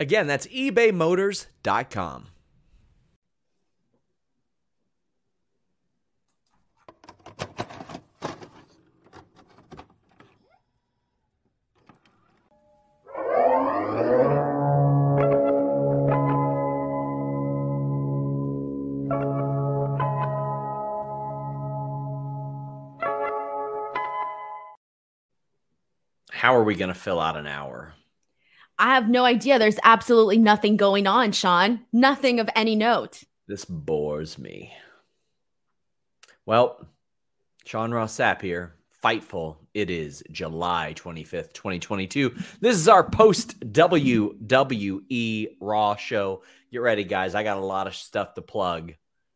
Again, that's ebaymotors.com. How are we going to fill out an hour? I have no idea. There's absolutely nothing going on, Sean. Nothing of any note. This bores me. Well, Sean Ross Sapp here. Fightful. It is July 25th, 2022. This is our post-WWE Raw show. Get ready, guys. I got a lot of stuff to plug.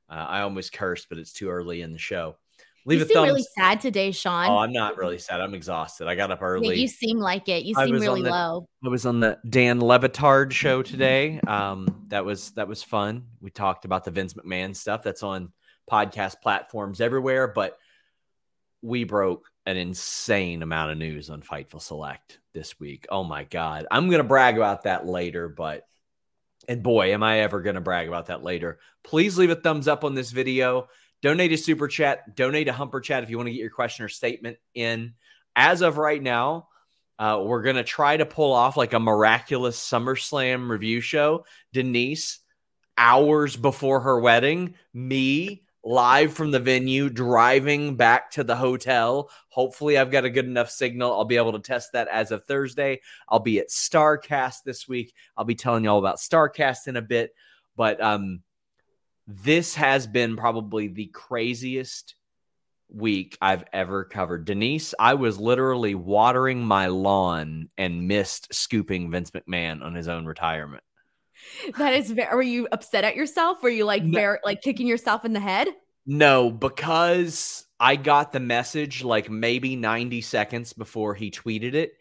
I almost cursed, but it's too early in the show. You seem really sad today, Sean. Oh, I'm not really sad. I'm exhausted. I got up early. Yeah, you seem like it. You seem really low. I was on the Dan Levitard show today. That was fun. We talked about the Vince McMahon stuff that's on podcast platforms everywhere, but we broke an insane amount of news on Fightful Select this week. Oh my God. I'm going to brag about that later, and boy, am I ever going to brag about that later. Please leave a thumbs up on this video. Donate a super chat, donate a humper chat if you want to get your question or statement in. As of right now, we're going to try to pull off like a miraculous SummerSlam review show. Denise, hours before her wedding, me live from the venue, driving back to the hotel. Hopefully I've got a good enough signal. I'll be able to test that as of Thursday. I'll be at StarCast this week. I'll be telling y'all about StarCast in a bit, but, this has been probably the craziest week I've ever covered. Denise, I was literally watering my lawn and missed scooping Vince McMahon on his own retirement. That is very, were you upset at yourself? Were you like, no, very, like kicking yourself in the head? No, because I got the message like maybe 90 seconds before he tweeted it.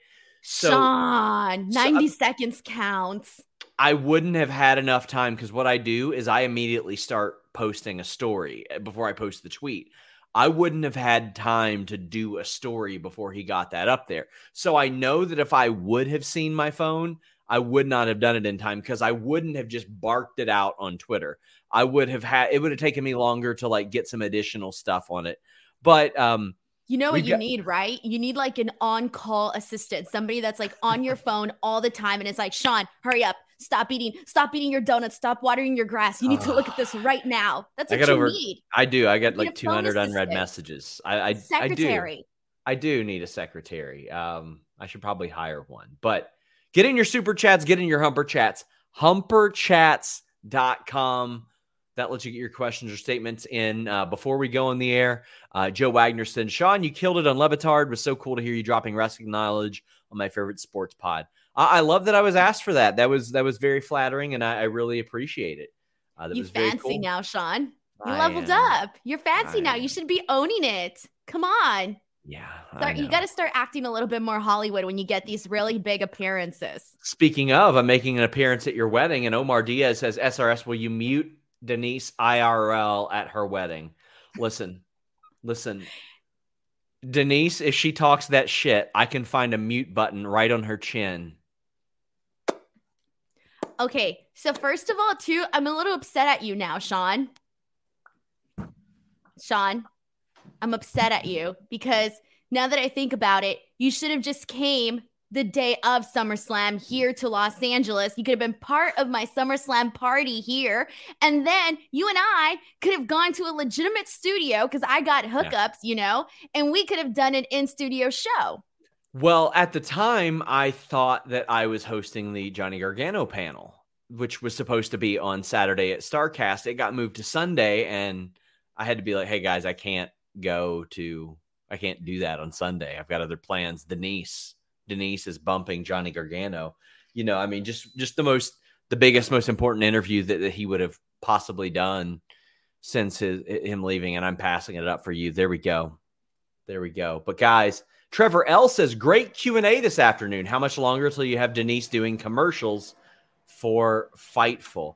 So, Sean, 90 seconds counts. I wouldn't have had enough time because what I do is I immediately start posting a story before I post the tweet. I wouldn't have had time to do a story before he got that up there. So I know that if I would have seen my phone, I would not have done it in time because I wouldn't have just barked it out on Twitter. I would have had, it would have taken me longer to like get some additional stuff on it. But, you know what need, right? You need like an on-call assistant, somebody that's like on your phone all the time. And it's like, Sean, hurry up. Stop eating your donuts. Stop watering your grass. You need to look at this right now. That's what you need. I do. I got like 200 unread messages. I do need a secretary. I should probably hire one. But get in your super chats. Get in your humper chats. Humperchats.com. That lets you get your questions or statements in before we go on the air. Joe Wagner said, Sean, you killed it on Levitard. It was so cool to hear you dropping wrestling knowledge on my favorite sports pod. I love that I was asked for that. That was very flattering, and I really appreciate it. You fancy cool. Now, Sean. You leveled up. You're fancy now. You should be owning it. Come on. Yeah. You got to start acting a little bit more Hollywood when you get these really big appearances. Speaking of, I'm making an appearance at your wedding, and Omar Diaz says, SRS, will you mute Denise IRL at her wedding? Listen. Denise, if she talks that shit, I can find a mute button right on her chin. Okay, so first of all, too, I'm a little upset at you now, Sean. Sean, I'm upset at you because now that I think about it, you should have just came the day of SummerSlam here to Los Angeles. You could have been part of my SummerSlam party here. And then you and I could have gone to a legitimate studio because I got hookups, you know, and we could have done an in-studio show. Well, at the time, I thought that I was hosting the Johnny Gargano panel, which was supposed to be on Saturday at StarCast. It got moved to Sunday, and I had to be like, hey, guys, I can't do that on Sunday. I've got other plans. Denise is bumping Johnny Gargano. You know, I mean, just the biggest, most important interview that he would have possibly done since him leaving. And I'm passing it up for you. There we go. But guys, Trevor L says great Q&A this afternoon. How much longer till you have Denise doing commercials for Fightful?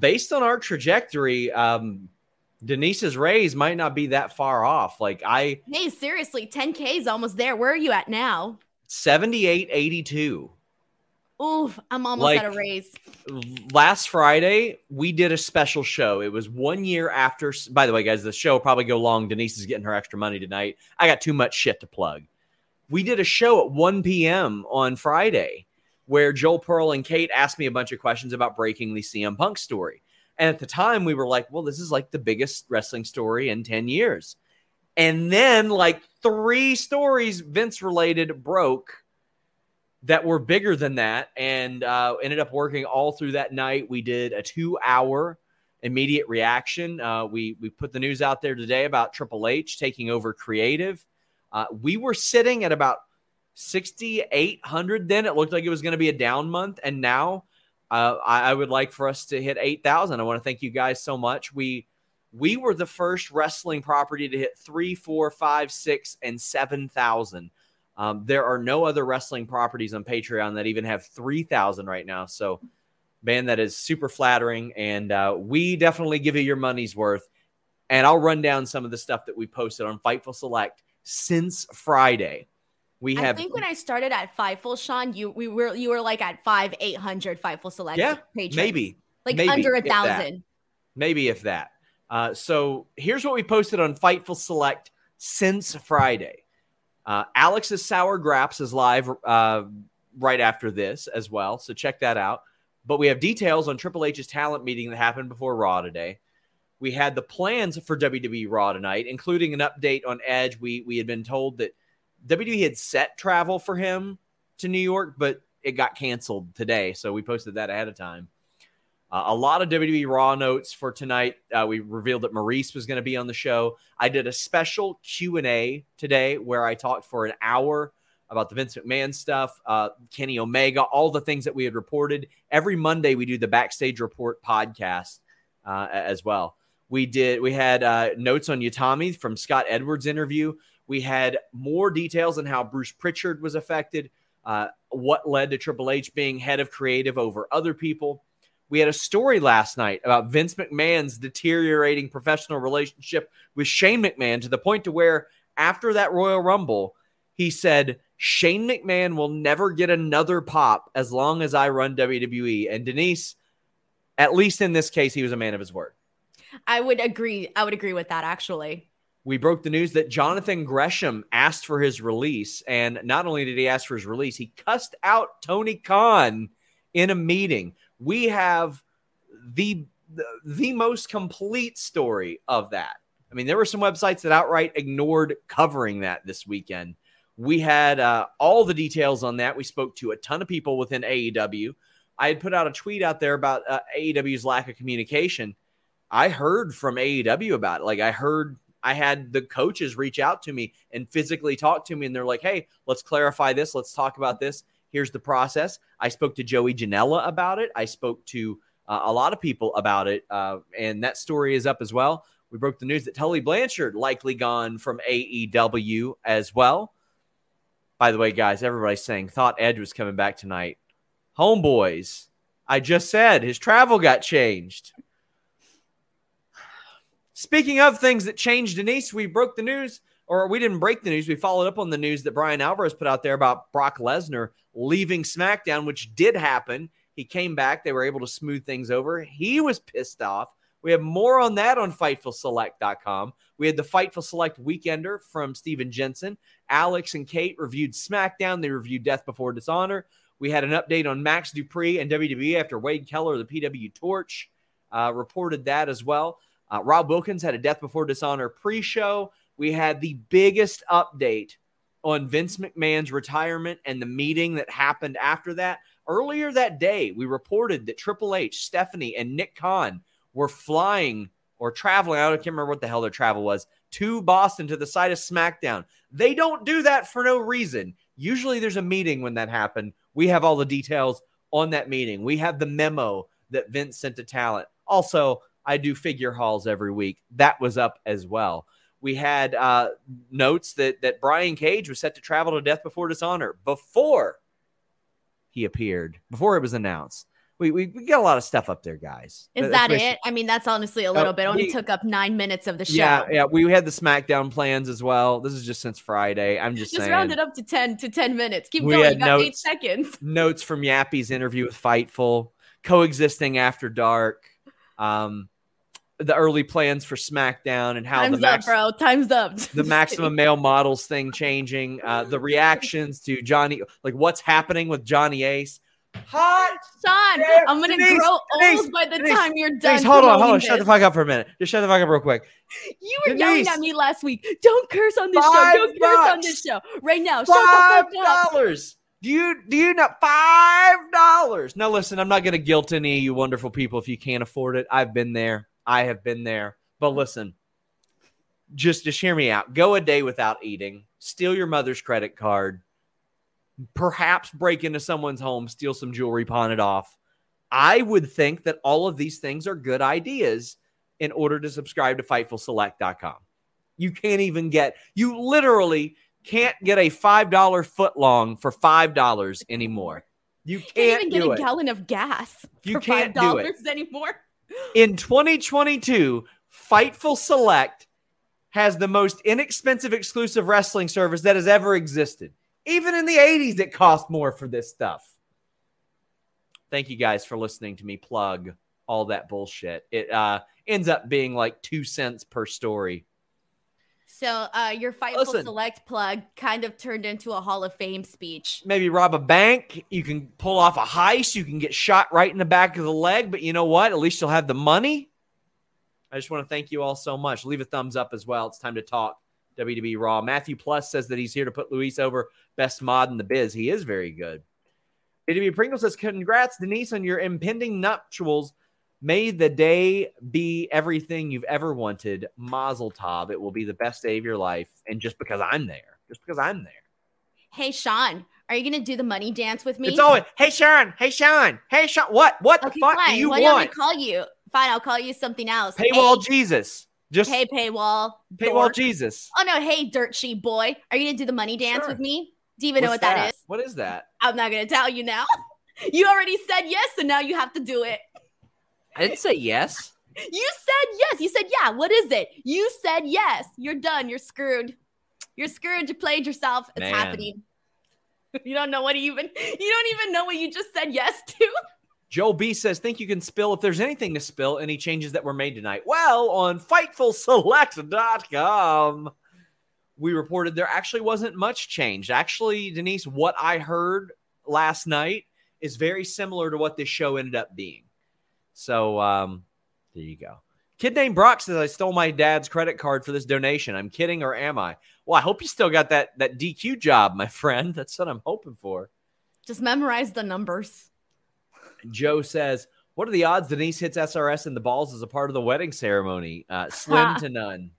Based on our trajectory, Denise's raise might not be that far off. Hey, seriously, 10K is almost there. Where are you at now? 7882. Oof, I'm almost at a raise. Last Friday, we did a special show. It was 1 year after. By the way, guys, the show will probably go long. Denise is getting her extra money tonight. I got too much shit to plug. We did a show at 1 p.m. on Friday where Joel Pearl and Kate asked me a bunch of questions about breaking the CM Punk story. And at the time, we were like, well, this is like the biggest wrestling story in 10 years. And then like three stories Vince-related broke that were bigger than that, and ended up working all through that night. We did a 2-hour immediate reaction. We put the news out there today about Triple H taking over creative. We were sitting at about 6,800 then. It looked like it was going to be a down month, and now I would like for us to hit 8,000. I want to thank you guys so much. We were the first wrestling property to hit 3, 4, 5, 6, and 7,000. There are no other wrestling properties on Patreon that even have 3,000 right now. So, man, that is super flattering. And we definitely give you your money's worth. And I'll run down some of the stuff that we posted on Fightful Select since Friday. I think when I started at Fightful, Sean, you were like at 5,800 Fightful Select. Yeah, patrons. Maybe. Like maybe under 1,000. Maybe if that. So here's what we posted on Fightful Select since Friday. Alex's Sour Graps is live right after this as well, so check that out. But we have details on Triple H's talent meeting that happened before Raw today. We had the plans for WWE Raw tonight, including an update on Edge. We had been told that WWE had set travel for him to New York, but it got canceled today, so we posted that ahead of time. A lot of WWE Raw notes for tonight. We revealed that Maurice was going to be on the show. I did a special Q&A today where I talked for an hour about the Vince McMahon stuff, Kenny Omega, all the things that we had reported. Every Monday we do the Backstage Report podcast as well. We had notes on Yutami from Scott Edwards' interview. We had more details on how Bruce Pritchard was affected, what led to Triple H being head of creative over other people. We had a story last night about Vince McMahon's deteriorating professional relationship with Shane McMahon to the point to where after that Royal Rumble, he said, Shane McMahon will never get another pop as long as I run WWE. And Denise, at least in this case, he was a man of his word. I would agree with that, actually. We broke the news that Jonathan Gresham asked for his release. And not only did he ask for his release, he cussed out Tony Khan in a meeting. We have the most complete story of that. I mean, there were some websites that outright ignored covering that this weekend. We had all the details on that. We spoke to a ton of people within AEW. I had put out a tweet out there about AEW's lack of communication. I heard from AEW about it. I had the coaches reach out to me and physically talk to me, and they're like, hey, let's clarify this. Let's talk about this. Here's the process. I spoke to Joey Janela about it. I spoke to a lot of people about it, and that story is up as well. We broke the news that Tully Blanchard likely gone from AEW as well. By the way, guys, everybody's saying thought Edge was coming back tonight. Homeboys, I just said his travel got changed. Speaking of things that changed, Denise, we broke the news. Or we didn't break the news. We followed up on the news that Brian Alvarez put out there about Brock Lesnar leaving SmackDown, which did happen. He came back. They were able to smooth things over. He was pissed off We have more on that on FightfulSelect.com. We had the Fightful Select Weekender from Steven Jensen. Alex and Kate reviewed SmackDown. They reviewed Death Before Dishonor. We had an update on Max Dupree and WWE after Wade Keller, the PW Torch, reported that as well. Rob Wilkins had a Death Before Dishonor pre-show. We had the biggest update on Vince McMahon's retirement and the meeting that happened after that. Earlier that day, we reported that Triple H, Stephanie, and Nick Khan were flying or traveling. I can't remember what the hell their travel was, to Boston, to the site of SmackDown. They don't do that for no reason. Usually there's a meeting when that happened. We have all the details on that meeting. We have the memo that Vince sent to talent. Also, I do figure hauls every week. That was up as well. We had notes that Brian Cage was set to travel to Death Before Dishonor before he appeared, before it was announced. We got a lot of stuff up there, guys. Is that it? I mean, that's honestly a little bit. Only took up 9 minutes of the show. Yeah. We had the SmackDown plans as well. This is just since Friday. I'm just saying. Just round it up to 10 minutes. Keep going. You got 8 seconds. Notes from Yappy's interview with Fightful. Coexisting After Dark. The early plans for SmackDown and how the maximum male models thing changing, the reactions to Johnny, like what's happening with Johnny Ace. Hot Sean, yeah, I'm gonna grow old by the time you're done. Hold on, shut the fuck up for a minute. Just shut the fuck up real quick. You were yelling at me last week. Don't curse on this show. Don't curse on this show right now. Shut the fuck up. $5. Do you know $5? Now listen, I'm not gonna guilt any of you wonderful people if you can't afford it. I've been there. I have been there. But listen, just hear me out. Go a day without eating. Steal your mother's credit card. Perhaps break into someone's home, steal some jewelry, pawn it off. I would think that all of these things are good ideas in order to subscribe to FightfulSelect.com. You literally can't get a $5 footlong for $5 anymore. You can't even get a gallon of gas for $5 anymore. In 2022, Fightful Select has the most inexpensive exclusive wrestling service that has ever existed. Even in the 80s, it cost more for this stuff. Thank you guys for listening to me plug all that bullshit. It ends up being like 2 cents per story. So your Fightful Select plug kind of turned into a Hall of Fame speech. Maybe rob a bank. You can pull off a heist. You can get shot right in the back of the leg. But you know what? At least you'll have the money. I just want to thank you all so much. Leave a thumbs up as well. It's time to talk WWE Raw. Matthew Plus says that he's here to put Luis over. Best mod in the biz. He is very good. WWE Pringle says, congrats, Denise, on your impending nuptials. May the day be everything you've ever wanted. Mazel tov. It will be the best day of your life. And just because I'm there. Hey, Sean, are you going to do the money dance with me? It's always, hey, Sean. What okay, the fuck do you want? Why don't we call you? Fine, I'll call you something else. Paywall Jesus. Just hey, paywall dork. Jesus. Oh, no. Hey, dirt sheep boy. Are you going to do the money dance with me? Do you even know what that is? What is that? I'm not going to tell you now. You already said yes, so now you have to do it. I didn't say yes. You said yes. You said, yeah. What is it? You said yes. You're done. You're screwed. You played yourself. It's happening. You don't even know what you just said yes to. Joe B says, think you can spill, if there's anything to spill, any changes that were made tonight. Well, on FightfulSelect.com, we reported there actually wasn't much change. Actually, Denise, what I heard last night is very similar to what this show ended up being. So there you go. Kid named Brock says, I stole my dad's credit card for this donation. I'm kidding, or am I? Well, I hope you still got that DQ job, my friend. That's what I'm hoping for. Just memorize the numbers. Joe says, what are the odds Denise hits SRS in the balls as a part of the wedding ceremony? Slim to none.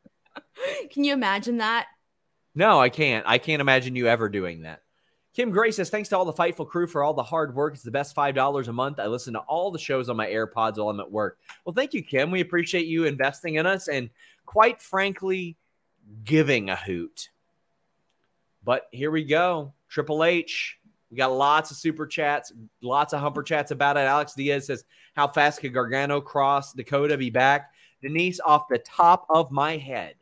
Can you imagine that? No, I can't. I can't imagine you ever doing that. Kim Gray says, thanks to all the Fightful crew for all the hard work. It's the best $5 a month. I listen to all the shows on my AirPods while I'm at work. Well, thank you, Kim. We appreciate you investing in us and, quite frankly, giving a hoot. But here we go. Triple H. We got lots of super chats, lots of humper chats about it. Alex Diaz says, how fast could Gargano cross Dakota, be back? Denise, off the top of my head,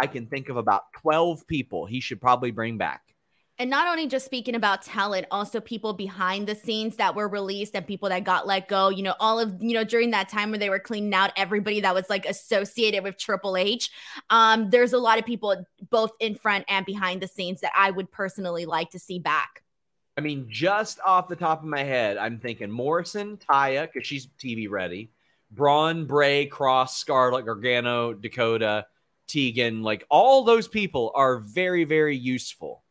I can think of about 12 people he should probably bring back. And not only just speaking about talent, also people behind the scenes that were released and people that got let go, you know, all of, you know, during that time where they were cleaning out everybody that was like associated with Triple H. There's a lot of people both in front and behind the scenes that I would personally like to see back. I mean, just off the top of my head, I'm thinking Morrison, Taya, because she's TV ready, Braun, Bray, Cross, Scarlett, Gargano, Dakota, Tegan, like all those people are very, very useful.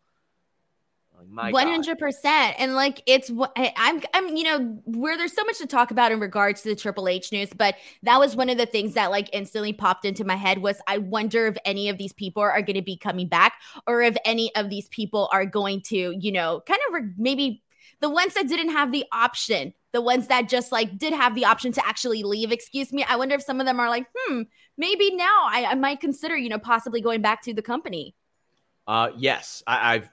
100%. And like, it's what I'm, you know, where there's so much to talk about in regards to the Triple H news, but that was one of the things that like instantly popped into my head was I wonder if any of these people are going to be coming back or if any of these people are going to, you know, kind of maybe the ones that didn't have the option, the ones that just like did have the option to actually leave, excuse me. I wonder if some of them are like, maybe now I might consider, you know, possibly going back to the company. Yes, I've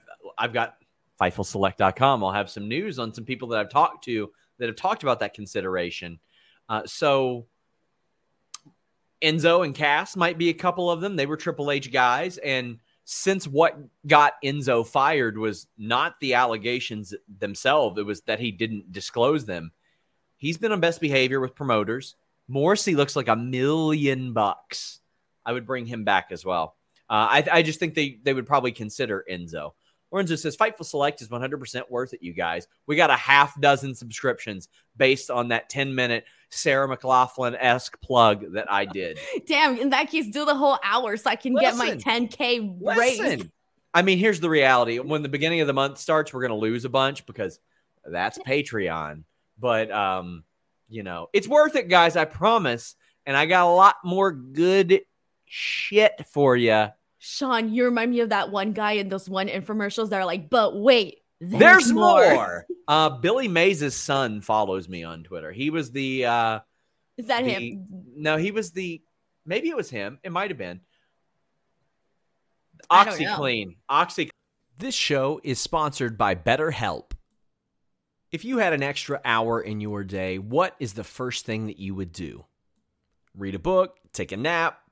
got FightfulSelect.com. I'll have some news on some people that I've talked to that have talked about that consideration. So Enzo and Cass might be a couple of them. They were Triple H guys. And since what got Enzo fired was not the allegations themselves, it was that he didn't disclose them. He's been on best behavior with promoters. Morrissey looks like $1 million. I would bring him back as well. I just think they would probably consider Enzo. Lorenzo says, Fightful Select is 100% worth it, you guys. We got a half dozen subscriptions based on that 10-minute Sarah McLaughlin-esque plug that I did. Damn, in that case, do the whole hour so I can get my 10K raise. I mean, here's the reality. When the beginning of the month starts, we're going to lose a bunch because that's Patreon. But, you know, it's worth it, guys, I promise. And I got a lot more good shit for you. Sean, you remind me of that one guy in those one infomercials that are like, but wait, there's more. Billy Mays' son follows me on Twitter. He was the... Is that him? No, he was the... Maybe it was him. It might have been. OxyClean. This show is sponsored by BetterHelp. If you had an extra hour in your day, what is the first thing that you would do? Read a book, take a nap,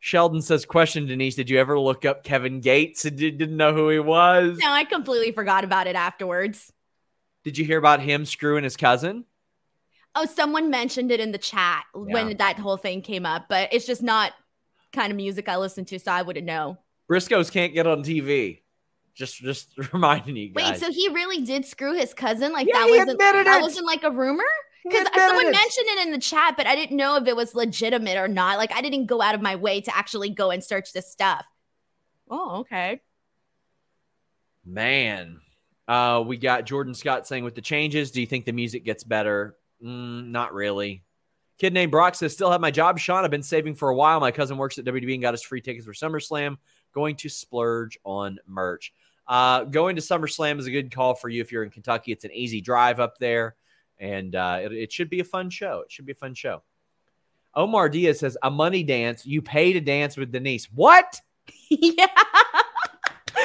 Sheldon says, question, Denise, did you ever look up Kevin Gates and didn't know who he was? No, I completely forgot about it afterwards. Did you hear about him screwing his cousin? Oh, someone mentioned it in the chat when that whole thing came up, but it's just not kind of music I listen to, so I wouldn't know. Briscoes can't get on TV. Just reminding you guys. Wait, so he really did screw his cousin? Like that wasn't like a rumor? Because someone mentioned it in the chat, but I didn't know if it was legitimate or not. Like, I didn't go out of my way to actually go and search this stuff. Oh, okay. Man. We got Jordan Scott saying, with the changes, do you think the music gets better? Not really. Kid named Brock says, still have my job, Sean. I've been saving for a while. My cousin works at WWE and got us free tickets for SummerSlam. Going to splurge on merch. Going to SummerSlam is a good call for you if you're in Kentucky. It's an easy drive up there. And it should be a fun show. It should be a fun show. Omar Diaz says, a money dance. You pay to dance with Denise. What? Yeah.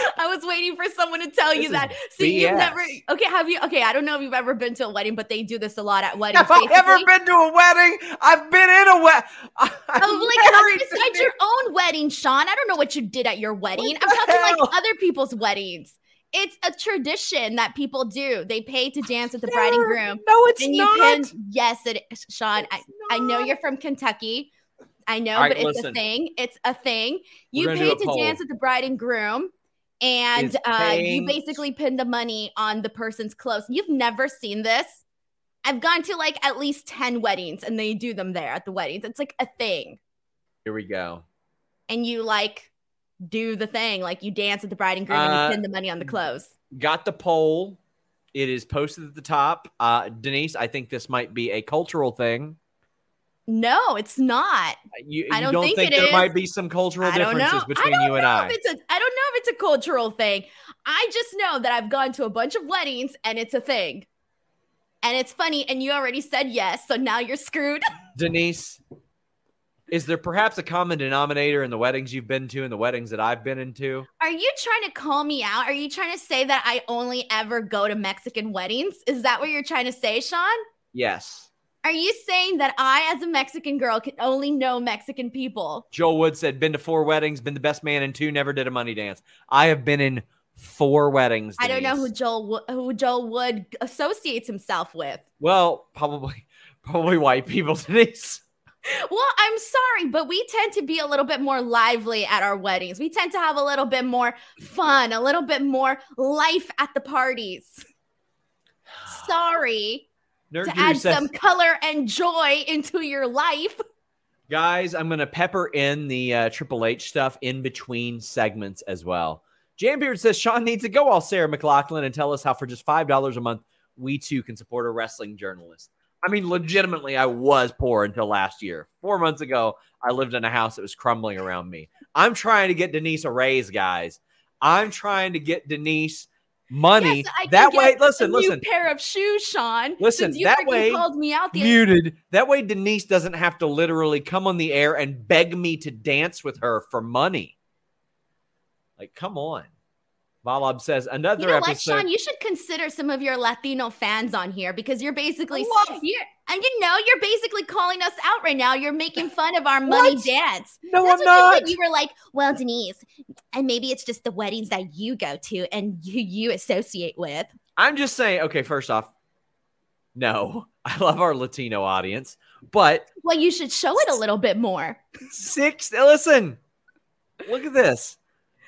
I I was waiting for someone to tell you that. See, you've never. Okay, have you? Okay, I don't know if you've ever been to a wedding, but they do this a lot at weddings. Have I ever been to a wedding? I've been in a wedding. I'm besides your own wedding, Sean. I don't know what you did at your wedding. I'm talking like other people's weddings. It's a tradition that people do. They pay to dance with the bride and groom. No, it's not. Yes, it is. Sean, I know you're from Kentucky. I know, right, but it's a thing. It's a thing. You pay to dance with the bride and groom, and you basically pin the money on the person's clothes. You've never seen this. I've gone to like at least 10 weddings, and they do them there at the weddings. It's like a thing. Here we go. And you like do the thing. Like you dance with the bride and groom, and you pin the money on the clothes. Got the poll. It is posted at the top. Denise, I think this might be a cultural thing. No, it's not. You don't think there might be some cultural differences between you and I? I don't know if it's a cultural thing. I just know that I've gone to a bunch of weddings and it's a thing. And it's funny. And you already said yes. So now you're screwed. Denise, is there perhaps a common denominator in the weddings you've been to and the weddings that I've been into? Are you trying to call me out? Are you trying to say that I only ever go to Mexican weddings? Is that what you're trying to say, Sean? Yes. Are you saying that I, as a Mexican girl, can only know Mexican people? Joel Wood said, been to 4 weddings, been the best man in 2, never did a money dance. I have been in 4 weddings. Denise. I don't know who Joel Wood associates himself with. Well, probably white people, Denise. Well, I'm sorry, but we tend to be a little bit more lively at our weddings. We tend to have a little bit more fun, a little bit more life at the parties. Sorry. Nerd to add some color and joy into your life. Guys, I'm going to pepper in the Triple H stuff in between segments as well. Jambeard says, Sean needs to go all Sarah McLachlan and tell us how for just $5 a month, we too can support a wrestling journalist. I mean, legitimately, I was poor until last year. 4 months ago, I lived in a house that was crumbling around me. I'm trying to get Denise a raise, guys. I'm trying to get Denise money. Yes, that way, listen. New pair of shoes, Sean. Listen, that way, called me out muted. That way, Denise doesn't have to literally come on the air and beg me to dance with her for money. Like, come on. Valab says another episode. Sean, you should consider some of your Latino fans on here because you're basically you're basically calling us out right now. You're making fun of our money dance. No, I'm not. You were like, well, Denise, and maybe it's just the weddings that you go to and you associate with. I'm just saying, okay, first off, no, I love our Latino audience, but well, you should show it a little bit more. Listen, look at this.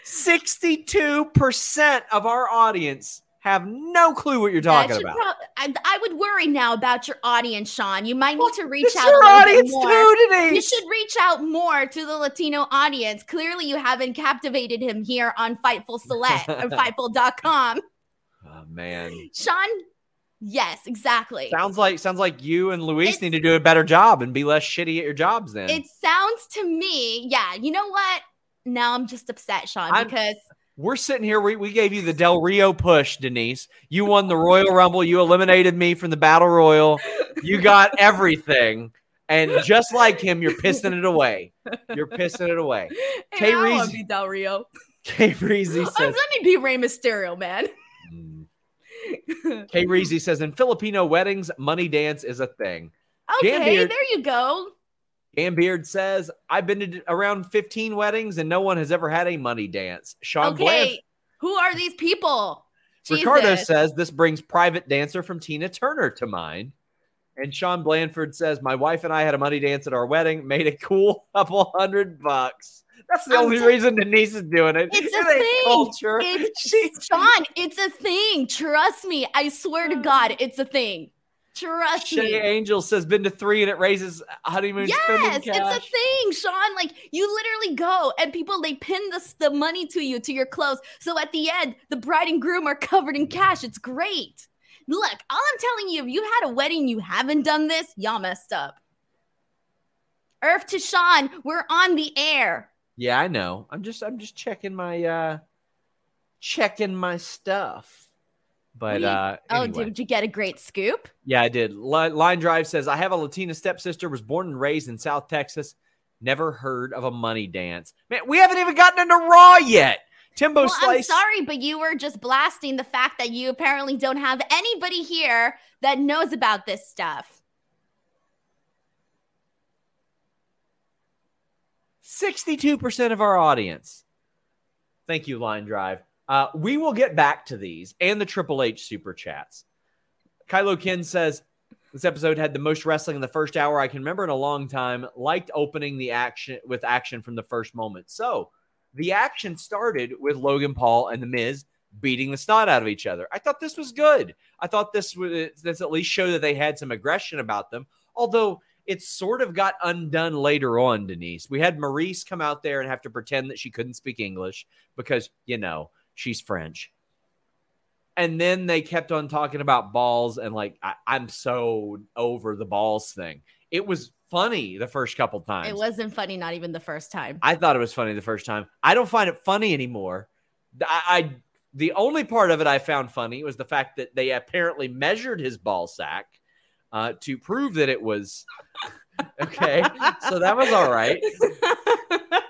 62% of our audience have no clue what you're talking about. I would worry now about your audience, Sean. You might need to reach out a little bit more. You should reach out more to the Latino audience. Clearly, you haven't captivated him here on Fightful Select or Fightful.com. Oh, man. Sean, yes, exactly. Sounds like you and Luis need to do a better job and be less shitty at your jobs then. It sounds to me, yeah, you know what? Now I'm just upset, Sean, because we're sitting here. We gave you the Del Rio push, Denise. You won the Royal Rumble. You eliminated me from the Battle Royal. You got everything. And just like him, you're pissing it away. Hey, I want to be Del Rio. Kay Reezy says, let me be Rey Mysterio, man. Kay Reezy says, in Filipino weddings, money dance is a thing. Okay, there you go. Beard says, I've been to around 15 weddings and no one has ever had a money dance. Sean who are these people? Ricardo says, this brings private dancer from Tina Turner to mind. And Sean Blanford says, my wife and I had a money dance at our wedding, made a cool $200. That's the only reason Denise is doing it. It's a thing. Culture. Sean, it's a thing. Trust me. I swear to God, it's a thing. Trust me. Shay Angel says been to 3 and it raises honeymoon spending cash. Yes, it's a thing, Sean. Like you literally go and people, they pin the money to your clothes. So at the end, the bride and groom are covered in cash. It's great. Look, all I'm telling you, if you had a wedding, you haven't done this, y'all messed up. Earth to Sean, we're on the air. Yeah, I know. I'm just checking my stuff. But anyway. Did you get a great scoop? Yeah, I did. Line Drive says, I have a Latina stepsister, was born and raised in South Texas. Never heard of a money dance. Man, we haven't even gotten into Raw yet. Timbo Slice. I'm sorry, but you were just blasting the fact that you apparently don't have anybody here that knows about this stuff. 62% of our audience. Thank you, Line Drive. We will get back to these and the Triple H Super Chats. Kylo Ken says, this episode had the most wrestling in the first hour I can remember in a long time. Liked opening the action with action from the first moment. So the action started with Logan Paul and The Miz beating the snot out of each other. I thought this was good. I thought this at least showed that they had some aggression about them. Although it sort of got undone later on, Denise. We had Maryse come out there and have to pretend that she couldn't speak English because, you know, she's French. And then they kept on talking about balls and like, I'm so over the balls thing. It was funny the first couple times. It wasn't funny, not even the first time. I thought it was funny the first time. I don't find it funny anymore. I the only part of it I found funny was the fact that they apparently measured his ball sack to prove that it was okay. So that was all right.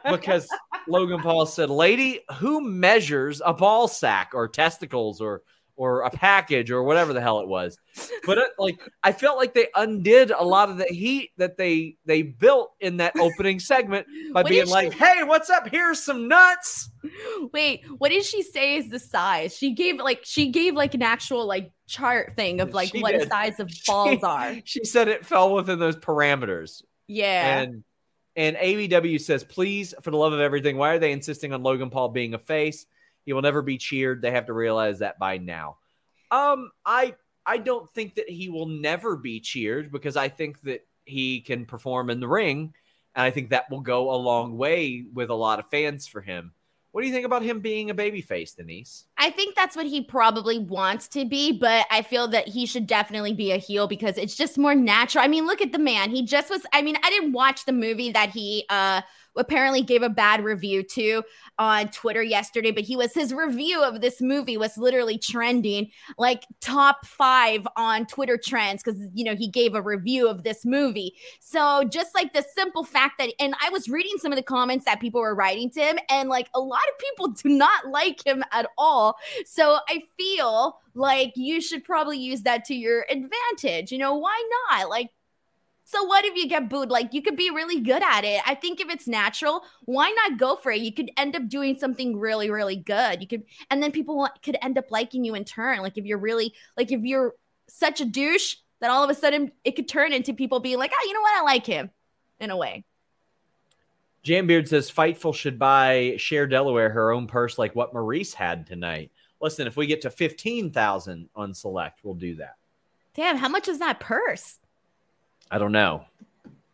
Because Logan Paul said, lady, who measures a ball sack or testicles or a package or whatever the hell it was. But like, I felt like they undid a lot of the heat that they built in that opening segment by being like, hey, what's up? Here's some nuts. Wait, what did she say is the size? She gave an actual like chart thing of like what the size of balls are. She said it fell within those parameters. Yeah. And AEW says, please, for the love of everything, why are they insisting on Logan Paul being a face? He will never be cheered. They have to realize that by now. I don't think that he will never be cheered because I think that he can perform in the ring. And I think that will go a long way with a lot of fans for him. What do you think about him being a babyface, Denise? I think that's what he probably wants to be, but I feel that he should definitely be a heel because it's just more natural. I mean, look at the man. He just was, I mean, I didn't watch the movie that he apparently gave a bad review to on Twitter yesterday, but his review of this movie was literally trending like top 5 on Twitter trends because, you know, he gave a review of this movie. So just like the simple fact that, and I was reading some of the comments that people were writing to him, and like a lot of people do not like him at all. So I feel like you should probably use that to your advantage. You know, why not? Like, so what if you get booed? Like, you could be really good at it. I think if it's natural, why not go for it? You could end up doing something really, really good. You could, and then people could end up liking you in turn. Like, if you're really, like, if you're such a douche that all of a sudden it could turn into people being like, oh, you know what? I like him in a way. Jambeard says, Fightful should buy Cher Delaware her own purse like what Maryse had tonight. Listen, if we get to 15,000 on Select, we'll do that. Damn, how much is that purse? I don't know,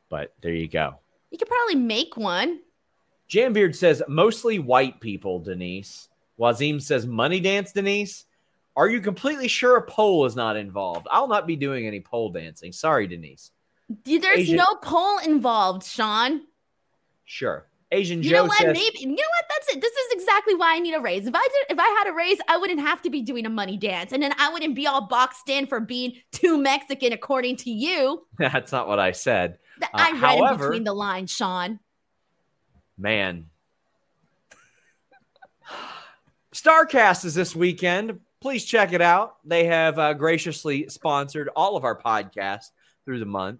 but there you go. You could probably make one. Jambeard says, mostly white people, Denise. Wazim says, money dance, Denise. Are you completely sure a poll is not involved? I'll not be doing any poll dancing. Sorry, Denise. There's no poll involved, Sean. Sure. Asian Joe says, maybe, you know what? That's it. This is exactly why I need a raise. If I had a raise, I wouldn't have to be doing a money dance. And then I wouldn't be all boxed in for being too Mexican, according to you. That's not what I said. I read in between the lines, Sean. Man. StarCast is this weekend. Please check it out. They have graciously sponsored all of our podcasts through the month.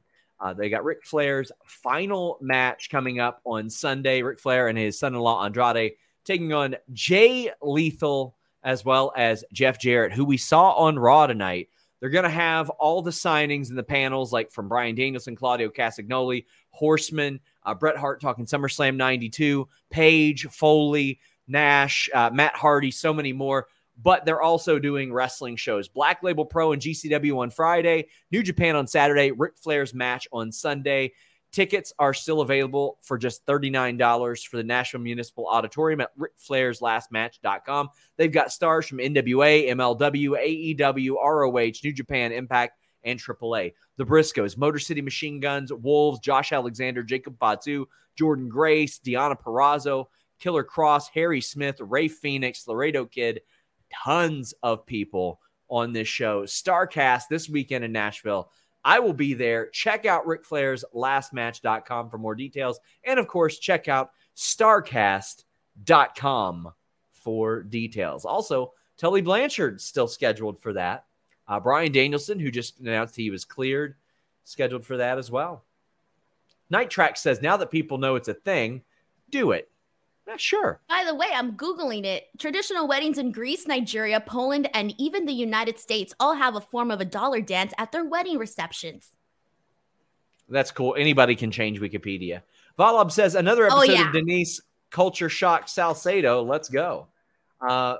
They got Ric Flair's final match coming up on Sunday. Ric Flair and his son-in-law Andrade taking on Jay Lethal as well as Jeff Jarrett, who we saw on Raw tonight. They're going to have all the signings in the panels, like from Bryan Danielson, Claudio Castagnoli, Horseman, Bret Hart talking SummerSlam 92, Paige, Foley, Nash, Matt Hardy, so many more. But they're also doing wrestling shows. Black Label Pro and GCW on Friday, New Japan on Saturday, Ric Flair's match on Sunday. Tickets are still available for just $39 for the Nashville Municipal Auditorium at RicFlairsLastMatch.com. They've got stars from NWA, MLW, AEW, ROH, New Japan, Impact, and AAA. The Briscoes, Motor City Machine Guns, Wolves, Josh Alexander, Jacob Fatu, Jordan Grace, Deonna Purrazzo, Killer Kross, Harry Smith, Ray Phoenix, Laredo Kid, tons of people on this show. StarCast this weekend in Nashville. I will be there. Check out RicFlairsLastMatch.com for more details. And, of course, check out StarCast.com for details. Also, Tully Blanchard still scheduled for that. Bryan Danielson, who just announced he was cleared, scheduled for that as well. Night Track says, now that people know it's a thing, do it. Yeah, sure. By the way, I'm Googling it. Traditional weddings in Greece, Nigeria, Poland, and even the United States all have a form of a dollar dance at their wedding receptions. That's cool. Anybody can change Wikipedia. Valab says, another episode of Denise Culture Shock Salcedo. Let's go.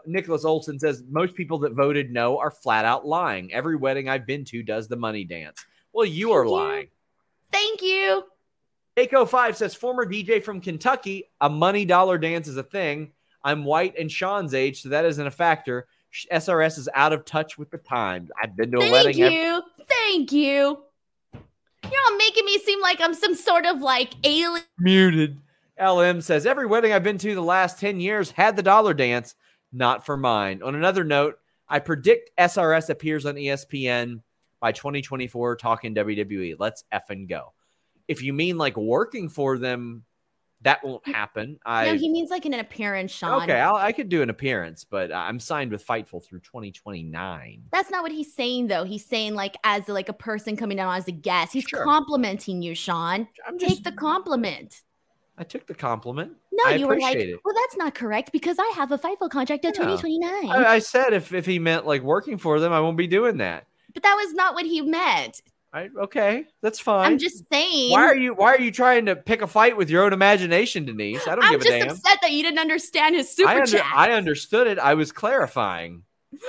Nicholas Olson says, most people that voted no are flat out lying. Every wedding I've been to does the money dance. Well, you are lying. Thank you. Echo5 says, former DJ from Kentucky, a money dollar dance is a thing. I'm white and Sean's age, so that isn't a factor. SRS is out of touch with the times. I've been to a wedding. Thank you. You're all making me seem like I'm some sort of like alien. Muted. LM says, every wedding I've been to the last 10 years had the dollar dance, not for mine. On another note, I predict SRS appears on ESPN by 2024 talking WWE. Let's effing go. If you mean like working for them, that won't happen. No, he means like an appearance, Sean. Okay, I could do an appearance, but I'm signed with Fightful through 2029. That's not what he's saying, though. He's saying like as like a person coming down as a guest. He's complimenting you, Sean. Take the compliment. I took the compliment. No, you were like, well, that's not correct because I have a Fightful contract at 2029. I said if he meant like working for them, I won't be doing that. But that was not what he meant. Okay, that's fine. I'm just saying. Why are you trying to pick a fight with your own imagination, Denise? I don't give a damn. I'm just upset that you didn't understand his super chat. I understood it. I was clarifying.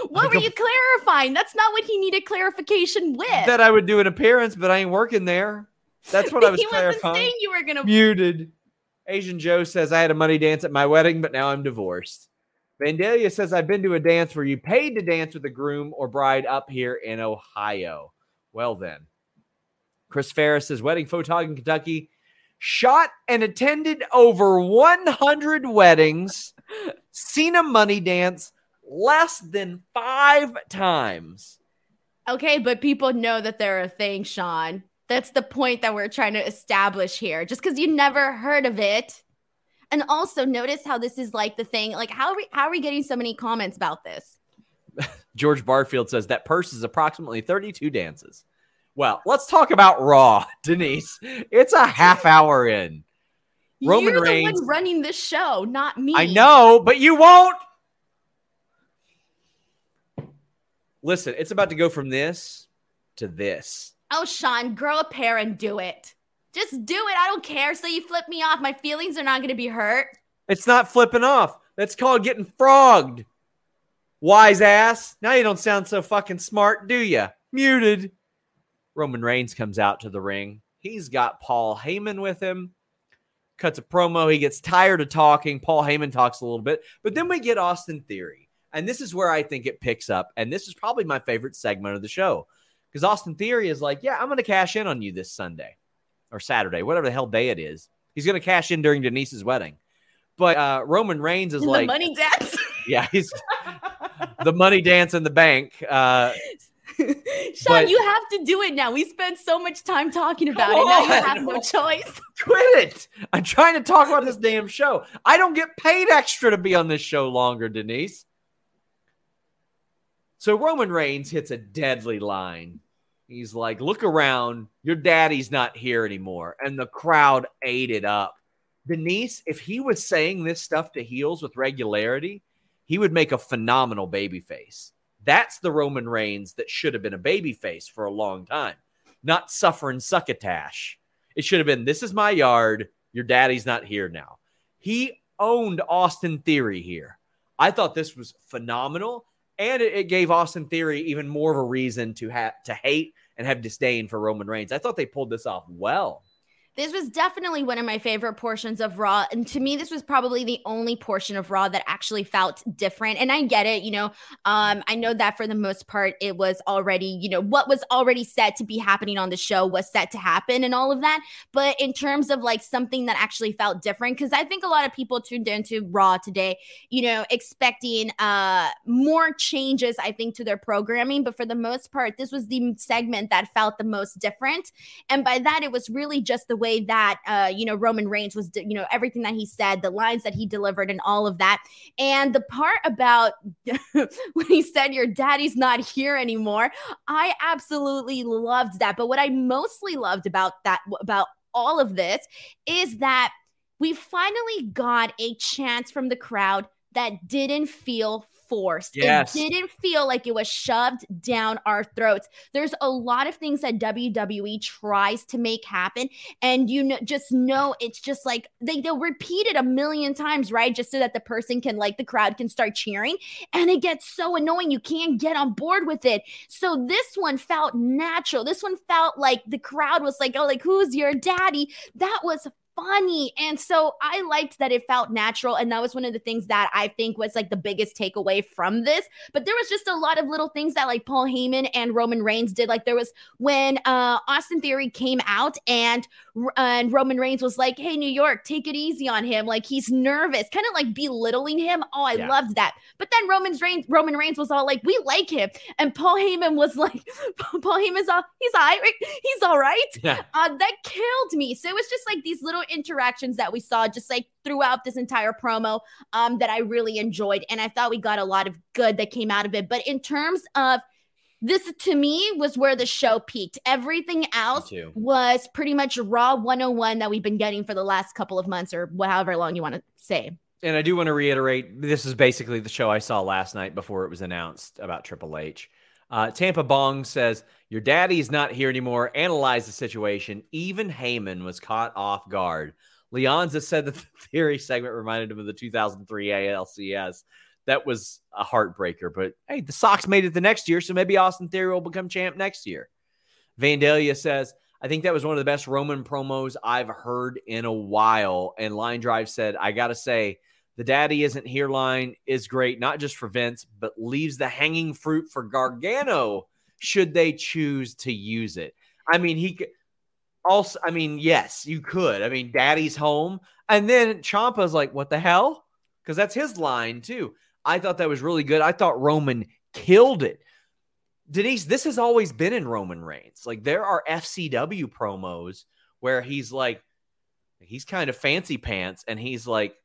What were you clarifying? That's not what he needed clarification with. That I would do an appearance, but I ain't working there. That's what I was clarifying. He wasn't saying you were gonna muted. Asian Joe says I had a money dance at my wedding, but now I'm divorced. Vandalia says I've been to a dance where you paid to dance with the groom or bride up here in Ohio. Well then. Chris Ferris says, wedding photog in Kentucky, shot and attended over 100 weddings, seen a money dance less than 5 times. Okay, but people know that they're a thing, Sean. That's the point that we're trying to establish here. Just because you never heard of it. And also notice how this is like the thing. Like, how are we getting so many comments about this? George Barfield says that purse is approximately 32 dances. Well, let's talk about Raw, Denise. It's a half hour in. Roman Reigns. You're the one running this show, not me. I know, but you won't. Listen, it's about to go from this to this. Oh, Sean, grow a pair and do it. Just do it. I don't care. So you flip me off. My feelings are not going to be hurt. It's not flipping off. That's called getting frogged. Wise ass. Now you don't sound so fucking smart, do you? Muted. Roman Reigns comes out to the ring. He's got Paul Heyman with him. Cuts a promo. He gets tired of talking. Paul Heyman talks a little bit. But then we get Austin Theory. And this is where I think it picks up. And this is probably my favorite segment of the show. Because Austin Theory is like, yeah, I'm going to cash in on you this Sunday. Or Saturday. Whatever the hell day it is. He's going to cash in during Denise's wedding. But Roman Reigns is like... the money dance? Yeah, he's... the money dance in the bank. Sean, you have to do it now. We spent so much time talking about it. Now you have no choice. Quit it. I'm trying to talk about this damn show. I don't get paid extra to be on this show longer, Denise. So Roman Reigns hits a deadly line. He's like, look around. Your daddy's not here anymore. And the crowd ate it up. Denise, if he was saying this stuff to heels with regularity, he would make a phenomenal babyface. That's the Roman Reigns that should have been a babyface for a long time. Not suffering succotash. It should have been, this is my yard. Your daddy's not here now. He owned Austin Theory here. I thought this was phenomenal. And it gave Austin Theory even more of a reason to hate and have disdain for Roman Reigns. I thought they pulled this off well. This was definitely one of my favorite portions of Raw. And to me, this was probably the only portion of Raw that actually felt different. And I get it, you know, I know that for the most part, it was already, you know, what was already set to be happening on the show was set to happen and all of that. But in terms of like something that actually felt different, because I think a lot of people tuned into Raw today, you know, expecting more changes, I think, to their programming. But for the most part, this was the segment that felt the most different. And by that, it was really just the way that, Roman Reigns was, everything that he said, the lines that he delivered and all of that. And the part about when he said, your daddy's not here anymore, I absolutely loved that. But what I mostly loved about all of this is that we finally got a chance from the crowd that didn't feel forced. Yes. It didn't feel like it was shoved down our throats. There's a lot of things that WWE tries to make happen. And it's just like they'll repeat it a million times, right? Just so that the person can, the crowd can start cheering. And it gets so annoying. You can't get on board with it. So this one felt natural. This one felt like the crowd was like, oh, who's your daddy? That was funny. And so I liked that it felt natural. And that was one of the things that I think was the biggest takeaway from this. But there was just a lot of little things that Paul Heyman and Roman Reigns did. There was when Austin Theory came out and Roman Reigns was like, hey, New York, take it easy on him. He's nervous, kind of belittling him. Oh, I loved that. But then Roman Reigns was all we like him. And Paul Heyman was Paul Heyman's all, he's all right. He's all right. Yeah. That killed me. So it was just these little interactions that we saw just throughout this entire promo that I really enjoyed, and I thought we got a lot of good that came out of it. But in terms of this, to me, was where the show peaked. Everything else was pretty much Raw 101 that we've been getting for the last couple of months, or however long you want to say. And I do want to reiterate, this is basically the show I saw last night before it was announced about Triple H. Tampa Bong says, your daddy's not here anymore. Analyze the situation. Even Heyman was caught off guard. Leonza said that the Theory segment reminded him of the 2003 ALCS. That was a heartbreaker. But, hey, the Sox made it the next year, so maybe Austin Theory will become champ next year. Vandalia says, I think that was one of the best Roman promos I've heard in a while. And Line Drive said, I got to say, the daddy isn't here line is great, not just for Vince, but leaves the hanging fruit for Gargano should they choose to use it. I mean, he could also, yes, you could. Daddy's home. And then Ciampa's like, what the hell? Because that's his line too. I thought that was really good. I thought Roman killed it. Denise, this has always been in Roman Reigns. There are FCW promos where he's kind of fancy pants and he's like,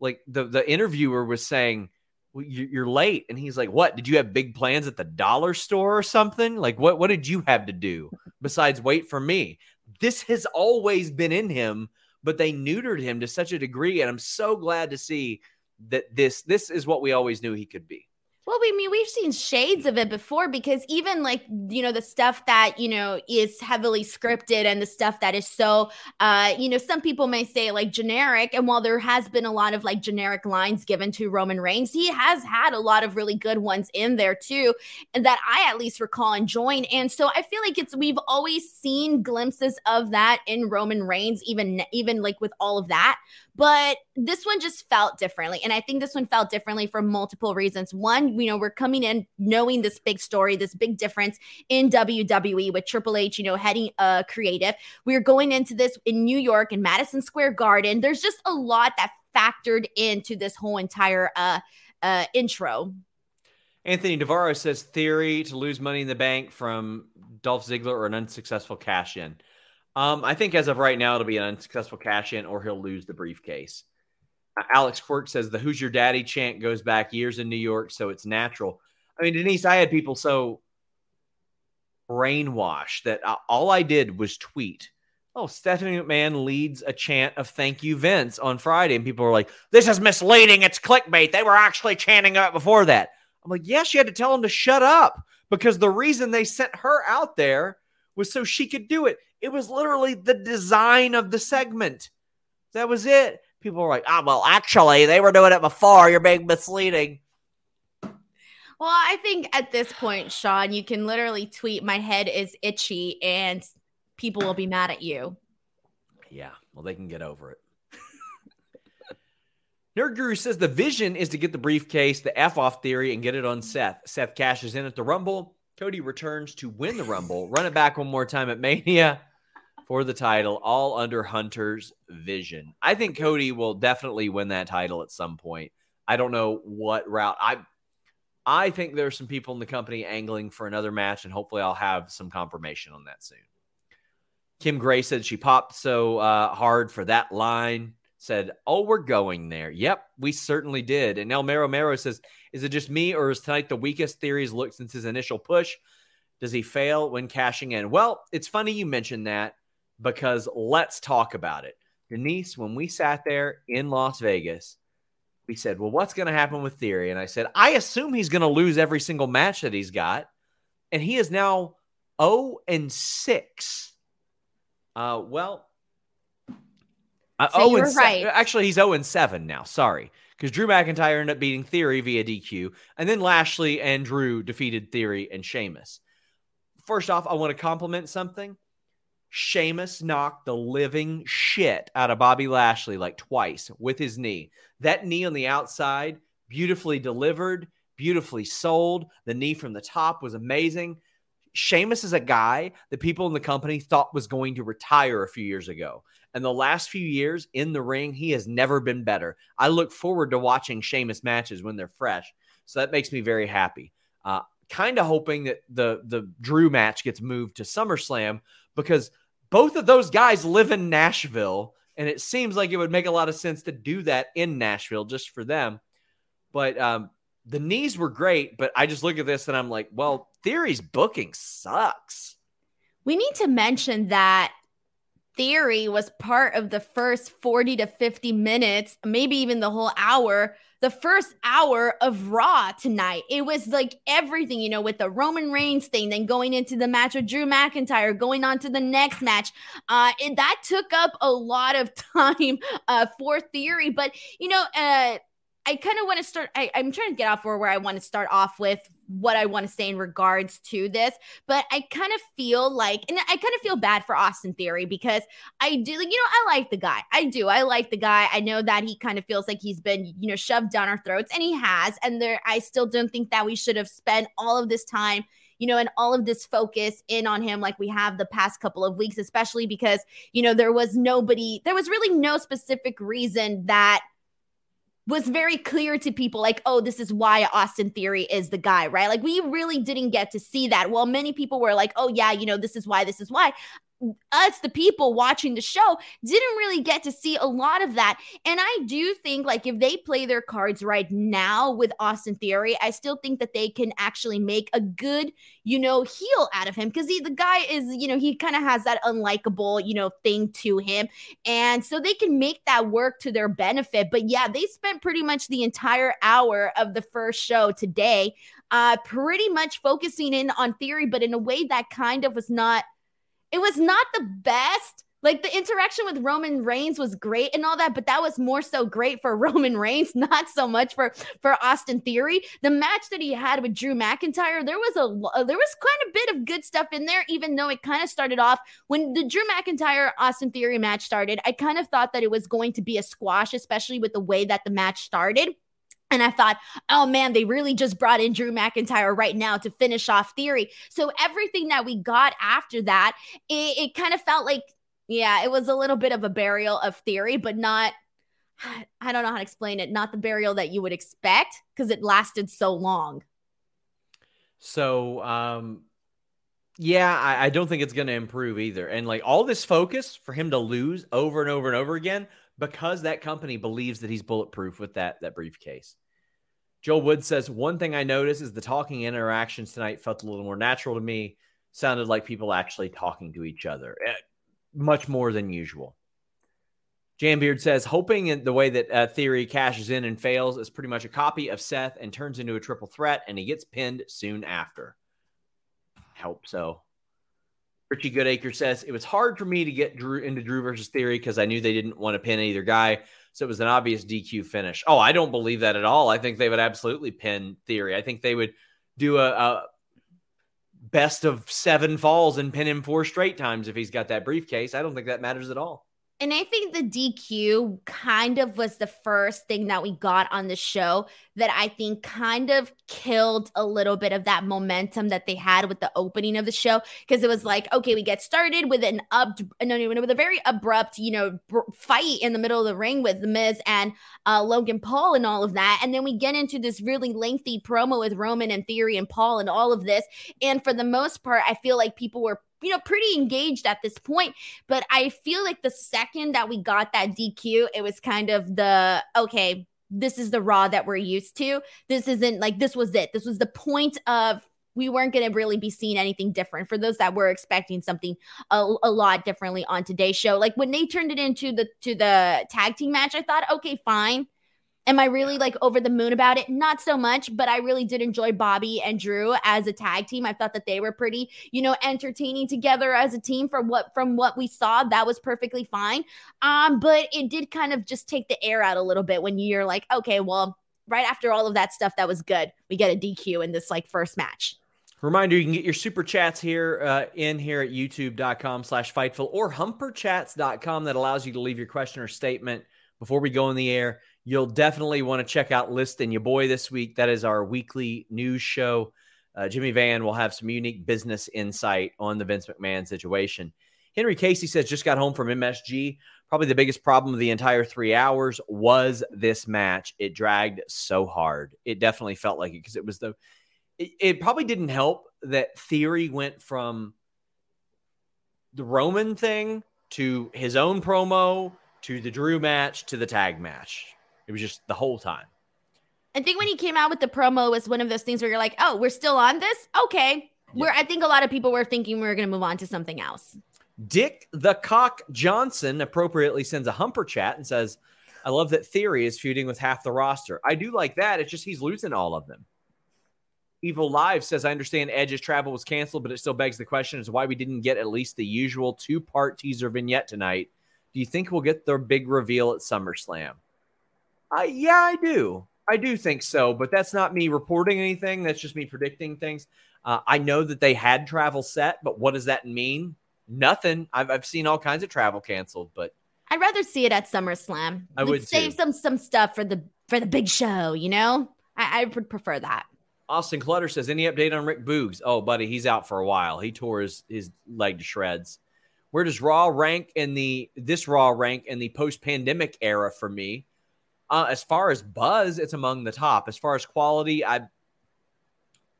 the interviewer was saying, well, you're late. And he's like, what? Did you have big plans at the dollar store or something? What did you have to do besides wait for me? This has always been in him, but they neutered him to such a degree. And I'm so glad to see that this is what we always knew he could be. Well, we've seen shades of it before, because even the stuff that, is heavily scripted and the stuff that is so, some people may say generic. And while there has been a lot of generic lines given to Roman Reigns, he has had a lot of really good ones in there too, and that I at least recall enjoying. And so I feel we've always seen glimpses of that in Roman Reigns, even with all of that. But this one just felt differently. And I think this one felt differently for multiple reasons. One, we're coming in knowing this big story, this big difference in WWE with Triple H, heading creative. We're going into this in New York and Madison Square Garden. There's just a lot that factored into this whole entire intro. Anthony Navarro says, Theory to lose Money in the Bank from Dolph Ziggler or an unsuccessful cash-in. I think as of right now, it'll be an unsuccessful cash-in or he'll lose the briefcase. Alex Quirk says the Who's Your Daddy chant goes back years in New York, so it's natural. Denise, I had people so brainwashed that all I did was tweet, oh, Stephanie McMahon leads a chant of thank you, Vince, on Friday. And people were like, this is misleading. It's clickbait. They were actually chanting up before that. I'm like, yeah, she had to tell them to shut up because the reason they sent her out there was so she could do it. It was literally the design of the segment. That was it. People were like, oh, well, actually, they were doing it before. You're being misleading. Well, I think at this point, Sean, you can literally tweet, my head is itchy, and people will be mad at you. Yeah, well, they can get over it. Nerd Guru says the vision is to get the briefcase, the F-off Theory, and get it on Seth. Seth cashes in at the Rumble. Cody returns to win the Rumble. Run it back one more time at Mania for the title, all under Hunter's vision. I think Cody will definitely win that title at some point. I don't know what route. I think there are some people in the company angling for another match, and hopefully I'll have some confirmation on that soon. Kim Gray said she popped so hard for that line. Said, oh, we're going there. Yep, we certainly did. And El Mero Mero says, is it just me or is tonight the weakest Theory's look since his initial push? Does he fail when cashing in? Well, it's funny you mentioned that because let's talk about it. Denise, when we sat there in Las Vegas, we said, well, what's going to happen with Theory? And I said, I assume he's going to lose every single match that he's got. And he is now 0-6. So you're right. Actually, he's 0-7 now. Sorry. Because Drew McIntyre ended up beating Theory via DQ. And then Lashley and Drew defeated Theory and Sheamus. First off, I want to compliment something. Sheamus knocked the living shit out of Bobby Lashley like twice with his knee. That knee on the outside, beautifully delivered, beautifully sold. The knee from the top was amazing. Sheamus is a guy that people in the company thought was going to retire a few years ago. And the last few years in the ring, he has never been better. I look forward to watching Sheamus matches when they're fresh. So that makes me very happy. Kind of hoping that the Drew match gets moved to SummerSlam because both of those guys live in Nashville. And it seems like it would make a lot of sense to do that in Nashville just for them. But the knees were great, but I just look at this and I'm like, well, Theory's booking sucks. We need to mention that Theory was part of the first 40 to 50 minutes, maybe even the whole hour, the first hour of Raw tonight. It was like everything, you know, with the Roman Reigns thing, then going into the match with Drew McIntyre, going on to the next match. And that took up a lot of time for Theory. But, you know, I kind of want to start, I'm trying to get off where I want to start off with what I want to say in regards to this, but I kind of feel like, and I kind of feel bad for Austin Theory because I do, like, you know, I like the guy. I do. I like the guy. I know that he kind of feels like he's been, you know, shoved down our throats, and he has, and there, I still don't think that we should have spent all of this time, you know, and all of this focus in on him like we have the past couple of weeks, especially because, you know, there was really no specific reason that was very clear to people like, oh, this is why Austin Theory is the guy, right? Like, we really didn't get to see that. Well, many people were like, oh, yeah, you know, this is why. Us, the people watching the show, didn't really get to see a lot of that. And I do think, like, if they play their cards right now with Austin Theory, I still think that they can actually make a good, you know, heel out of him because the guy is, you know, he kind of has that unlikable, you know, thing to him. And so they can make that work to their benefit. But yeah, they spent pretty much the entire hour of the first show today pretty much focusing in on Theory, but in a way that kind of was not. It was not the best. Like, the interaction with Roman Reigns was great and all that, but that was more so great for Roman Reigns, not so much for Austin Theory. The match that he had with Drew McIntyre, there was quite a bit of good stuff in there, even though it kind of started off when the Drew McIntyre Austin Theory match started. I kind of thought that it was going to be a squash, especially with the way that the match started. And I thought, oh, man, they really just brought in Drew McIntyre right now to finish off Theory. So everything that we got after that, it kind of felt like, yeah, it was a little bit of a burial of Theory, but not, I don't know how to explain it, not the burial that you would expect because it lasted so long. So, I don't think it's going to improve either. And like all this focus for him to lose over and over and over again, because that company believes that he's bulletproof with that briefcase. Joel Wood says, one thing I noticed is the talking interactions tonight felt a little more natural to me. Sounded like people actually talking to each other, much more than usual. Jambeard says, hoping in the way that Theory cashes in and fails is pretty much a copy of Seth and turns into a triple threat, and he gets pinned soon after. I hope so. Richie Goodacre says, it was hard for me to get into Drew versus Theory because I knew they didn't want to pin either guy. So it was an obvious DQ finish. Oh, I don't believe that at all. I think they would absolutely pin Theory. I think they would do a best of 7 falls and pin him 4 straight times if he's got that briefcase. I don't think that matters at all. And I think the DQ kind of was the first thing that we got on the show that I think kind of killed a little bit of that momentum that they had with the opening of the show. Because it was like, okay, we get started with a very abrupt, you know, fight in the middle of the ring with The Miz and Logan Paul and all of that. And then we get into this really lengthy promo with Roman and Theory and Paul and all of this. And for the most part, I feel like people were you know, pretty engaged at this point. But I feel like the second that we got that DQ, it was kind of the, okay, this is the Raw that we're used to. This isn't like, this was it. This was the point of, we weren't going to really be seeing anything different for those that were expecting something a lot differently on today's show. Like when they turned it into the tag team match, I thought, okay, fine. Am I really like over the moon about it? Not so much, but I really did enjoy Bobby and Drew as a tag team. I thought that they were pretty, you know, entertaining together as a team from what we saw. That was perfectly fine. But it did kind of just take the air out a little bit when you're like, okay, well, right after all of that stuff that was good, we get a DQ in this like first match. Reminder, you can get your super chats here in here at youtube.com/Fightful or humperchats.com. That allows you to leave your question or statement before we go in the air. You'll definitely want to check out List and Your Boy this week. That is our weekly news show. Jimmy Van will have some unique business insight on the Vince McMahon situation. Henry Casey says, just got home from MSG. Probably the biggest problem of the entire 3 hours was this match. It dragged so hard. It definitely felt like it because it was the... It probably didn't help that Theory went from the Roman thing to his own promo to the Drew match to the tag match. It was just the whole time. I think when he came out with the promo, it was one of those things where you're like, oh, we're still on this? Okay. Yeah. I think a lot of people were thinking we were going to move on to something else. Dick the Cock Johnson appropriately sends a humper chat and says, I love that Theory is feuding with half the roster. I do like that. It's just he's losing all of them. Evil Live says, I understand Edge's travel was canceled, but it still begs the question is why we didn't get at least the usual 2-part teaser vignette tonight. Do you think we'll get their big reveal at SummerSlam? Yeah, I do. I do think so, but that's not me reporting anything. That's just me predicting things. I know that they had travel set, but what does that mean? Nothing. I've seen all kinds of travel canceled, but I'd rather see it at SummerSlam. I would save some stuff for the big show, you know? I would prefer that. Austin Clutter says, any update on Rick Boogs? Oh, buddy, he's out for a while. He tore his leg to shreds. Where does Raw rank in the post-pandemic era for me? As far as buzz, it's among the top. As far as quality, I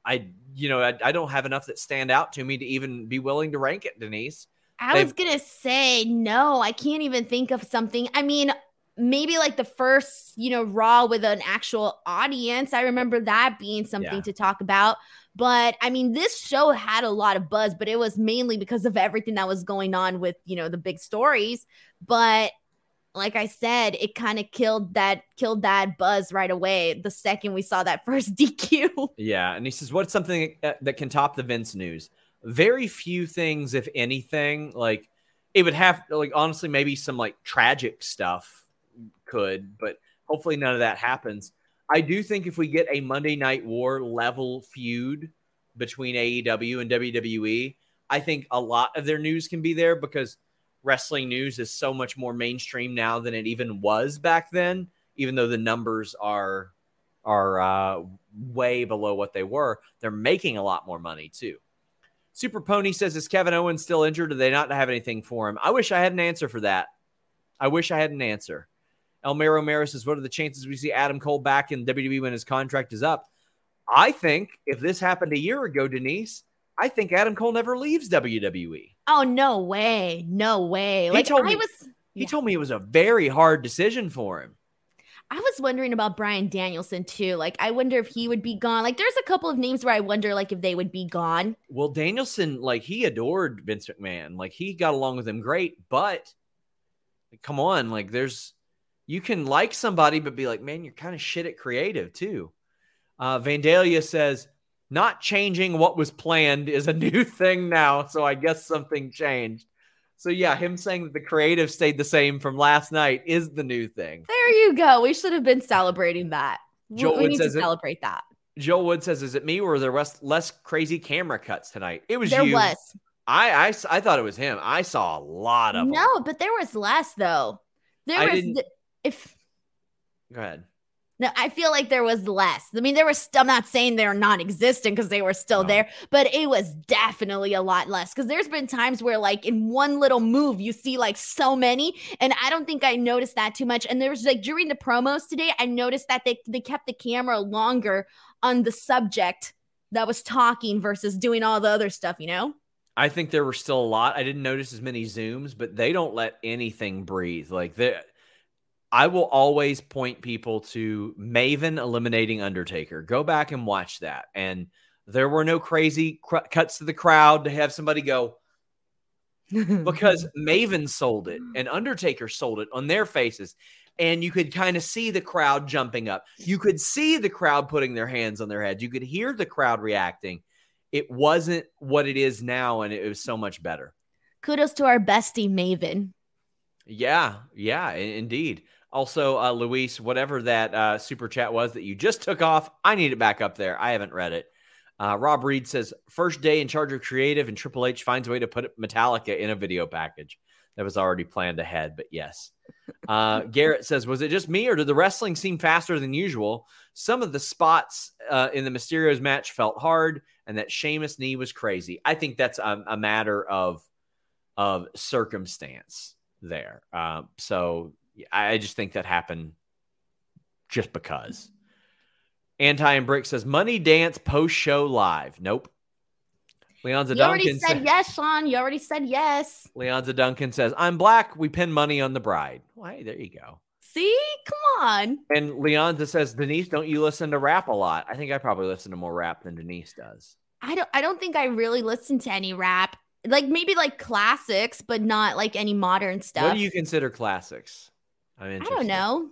don't have enough that stand out to me to even be willing to rank it, Denise. I was going to say, no, I can't even think of something. I mean, maybe like the first, you know, Raw with an actual audience. I remember that being something to talk about. But I mean, this show had a lot of buzz, but it was mainly because of everything that was going on with, you know, the big stories. But like I said, it kind of killed that buzz right away. The second we saw that first DQ. Yeah. And he says, what's something that can top the Vince news? Very few things, if anything. Like it would have, like, honestly, maybe some like tragic stuff. Could, but hopefully none of that happens. I do think if we get a Monday Night War level feud between AEW and WWE, I think a lot of their news can be there because wrestling news is so much more mainstream now than it even was back then, even though the numbers are way below what they were. They're making a lot more money too. Super Pony says, is Kevin Owens still injured? Do they not have anything for him? I wish I had an answer for that. Elmer Romero says, what are the chances we see Adam Cole back in WWE when his contract is up? I think if this happened a year ago, Denise, I think Adam Cole never leaves WWE. Oh, no way. No way. He told me it was a very hard decision for him. I was wondering about Bryan Danielson, too. Like, I wonder if he would be gone. Like, there's a couple of names where I wonder, like, if they would be gone. Well, Danielson, like, he adored Vince McMahon. Like, he got along with him great, but like, come on. Like, there's... You can like somebody, but be like, man, you're kind of shit at creative too. Vandalia says, not changing what was planned is a new thing now. So I guess something changed. So yeah, him saying that the creative stayed the same from last night is the new thing. There you go. We should have been celebrating that. We need to celebrate that. Joel Wood says, is it me or are there less crazy camera cuts tonight? It was you. There was. I thought it was him. I saw a lot of them. No, but there was less though. Go ahead. No, I feel like there was less. I mean, there was still, I'm not saying they're non-existent because they were still there, but it was definitely a lot less because there's been times where like in one little move, you see like so many, and I don't think I noticed that too much. And there was like during the promos today, I noticed that they kept the camera longer on the subject that was talking versus doing all the other stuff, you know? I think there were still a lot. I didn't notice as many Zooms, but they don't let anything breathe. Like, I will always point people to Maven eliminating Undertaker. Go back and watch that. And there were no crazy cuts to the crowd to have somebody go, because Maven sold it and Undertaker sold it on their faces. And you could kind of see the crowd jumping up. You could see the crowd putting their hands on their head. You could hear the crowd reacting. It wasn't what it is now, and it was so much better. Kudos to our bestie, Maven. Yeah, indeed. Also, Luis, whatever that super chat was that you just took off, I need it back up there. I haven't read it. Rob Reed says, first day in charge of creative, and Triple H finds a way to put Metallica in a video package. That was already planned ahead, but yes. Garrett says, was it just me, or did the wrestling seem faster than usual? Some of the spots in the Mysterios match felt hard, and that Sheamus knee was crazy. I think that's a matter of circumstance there. So I just think that happened just because. Anti and Brick says, money dance post-show live. Nope. Leonza Duncan already said yes, Sean. You already said yes. Leonza Duncan says, I'm black. We pin money on the bride. Why? Well, hey, there you go. See? Come on. And Leonza says, Denise, don't you listen to rap a lot? I think I probably listen to more rap than Denise does. I don't think I really listen to any rap. Like maybe like classics, but not like any modern stuff. What do you consider classics? I don't know.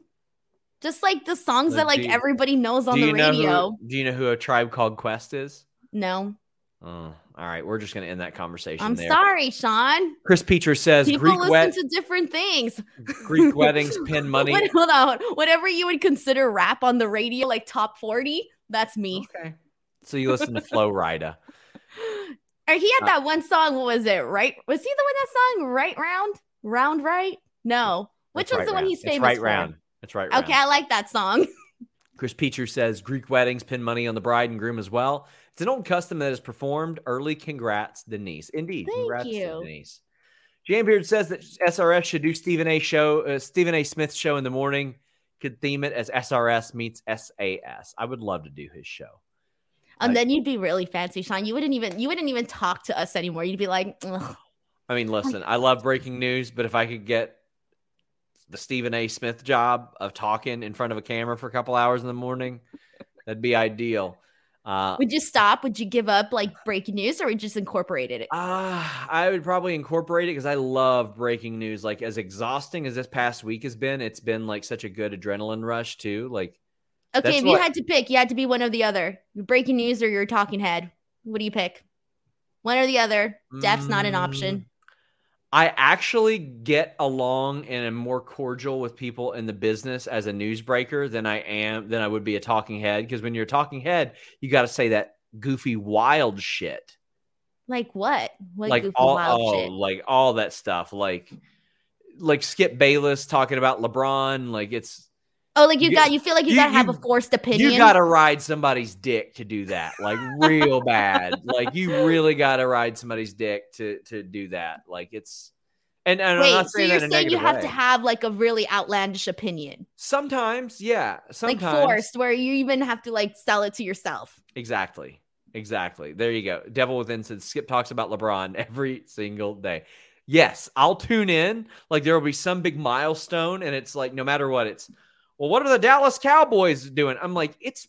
Just like the songs that like everybody knows on the radio. Do you know who A Tribe Called Quest is? No. Oh, all right, we're just going to end that conversation. I'm there. Sorry, Sean. Chris Peters says people Greek listen to different things. Greek weddings, pin money. Wait, hold on, whatever you would consider rap on the radio, like top 40, that's me. Okay. So you listen to Flo Rida. Right, he had that one song. What was it? Right? Was he the one that song? Right round, round right? No. Which one's right the round. One he's famous right for? Round. That's right. Round. Okay, I like that song. Chris Peters says Greek weddings, pin money on the bride and groom as well. It's an old custom that is performed early. Congrats, Denise. Indeed. Thank you. Denise. Jan Beard says that SRS should do Stephen A. Smith's show in the morning. Could theme it as SRS meets SAS. I would love to do his show. And then you'd be really fancy, Sean. You wouldn't even talk to us anymore. You'd be like, ugh. I mean, listen, I love breaking news, but if I could get the Stephen A. Smith job of talking in front of a camera for a couple hours in the morning, that'd be ideal. Would you stop? Would you give up like breaking news, or would you just incorporate it? I would probably incorporate it because I love breaking news. Like as exhausting as this past week has been, it's been like such a good adrenaline rush too. Like, okay, if you had to pick, you had to be one or the other. Your breaking news or your talking head. What do you pick? One or the other. Death's not an option. I actually get along and am more cordial with people in the business as a newsbreaker than I would be a talking head. Because when you're a talking head, you got to say that goofy, wild shit. Like what? What like goofy, wild shit? Like all that stuff. Like Skip Bayless talking about LeBron. Like it's. Oh, like you feel like you got to have a forced opinion. You got to ride somebody's dick to do that. Like real bad. Like you really got to ride somebody's dick to do that. Like it's, and wait, I'm not saying so that in a negative way. You're saying you have to have like a really outlandish opinion. Sometimes. Yeah. Sometimes. Like forced where you even have to like sell it to yourself. Exactly. There you go. Devil Within says Skip talks about LeBron every single day. Yes. I'll tune in. Like there will be some big milestone and it's like, no matter what, it's, well, what are the Dallas Cowboys doing? I'm like, it's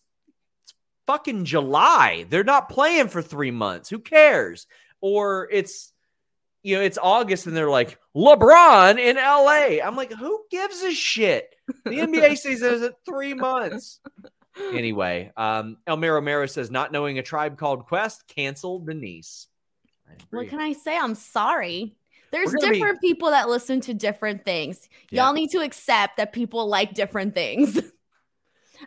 fucking July. They're not playing for 3 months. Who cares? Or it's, you know, it's August and they're like, LeBron in LA. I'm like, who gives a shit? The NBA season is at 3 months. Anyway, Elmer Romero says, not knowing A Tribe Called Quest, cancel Denise. What can I say? I'm sorry. There's different people that listen to different things. Yeah. Y'all need to accept that people like different things.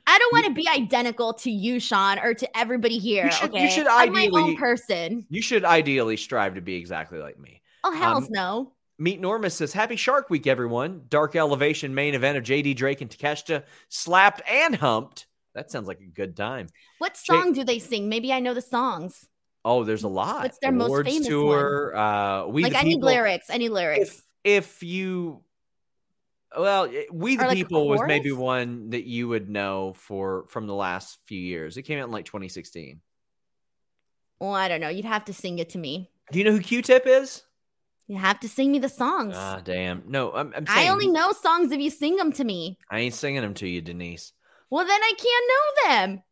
I don't want to be identical to you, Sean, or to everybody here. You should ideally, I'm my own person. You should ideally strive to be exactly like me. Oh, hells no. Meet Normus says, happy Shark Week, everyone. Dark Elevation main event of JD Drake and Takeshita slapped and humped. That sounds like a good time. What song do they sing? Maybe I know the songs. Oh, there's a lot. What's their Awards most famous tour, one? We like the People. I need lyrics. If you, well, We the like People chorus? Was maybe one that you would know from the last few years. It came out in like 2016. Well, I don't know. You'd have to sing it to me. Do you know who Q-Tip is? You have to sing me the songs. Ah, damn. No, I'm saying, I only know songs if you sing them to me. I ain't singing them to you, Denise. Well, then I can't know them.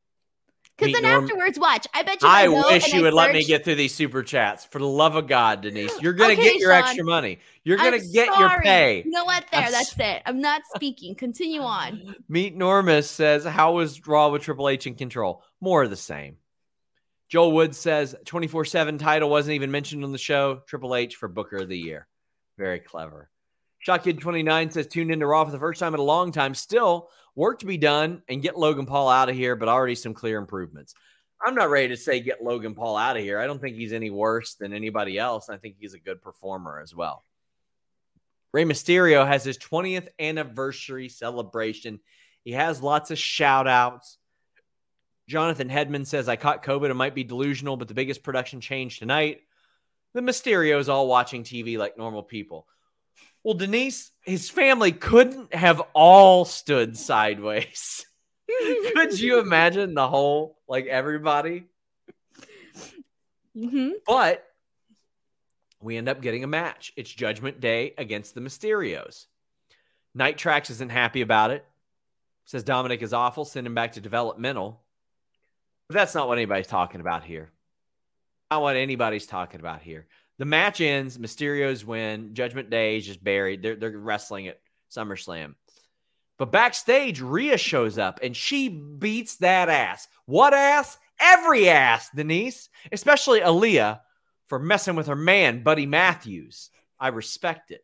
Because then afterwards, watch. I bet you I wish you would let me get through these super chats. For the love of God, Denise. You're going to get your Sean, extra money. You're going to get your pay. You know what? That's it. I'm not speaking. Continue on. Meet Normus says, how was Raw with Triple H in control? More of the same. Joel Wood says 24/7 title wasn't even mentioned on the show. Triple H for Booker of the Year. Very clever. ShotKid29 says tuned into Raw for the first time in a long time. Still work to be done and get Logan Paul out of here, but already some clear improvements. I'm not ready to say get Logan Paul out of here. I don't think he's any worse than anybody else. I think he's a good performer as well. Rey Mysterio has his 20th anniversary celebration. He has lots of shout outs. Jonathan Hedman says, I caught COVID. It might be delusional, but the biggest production change tonight. The Mysterios all watching TV like normal people. Well, Denise, his family couldn't have all stood sideways. Could you imagine the whole, like everybody? Mm-hmm. But we end up getting a match. It's Judgment Day against the Mysterios. Night Trax isn't happy about it. Says Dominic is awful. Send him back to developmental. But that's not what anybody's talking about here. Not what anybody's talking about here. The match ends. Mysterios win. Judgment Day is just buried. They're wrestling at SummerSlam. But backstage, Rhea shows up, and she beats that ass. What ass? Every ass, Denise. Especially Aliyah for messing with her man, Buddy Matthews. I respect it.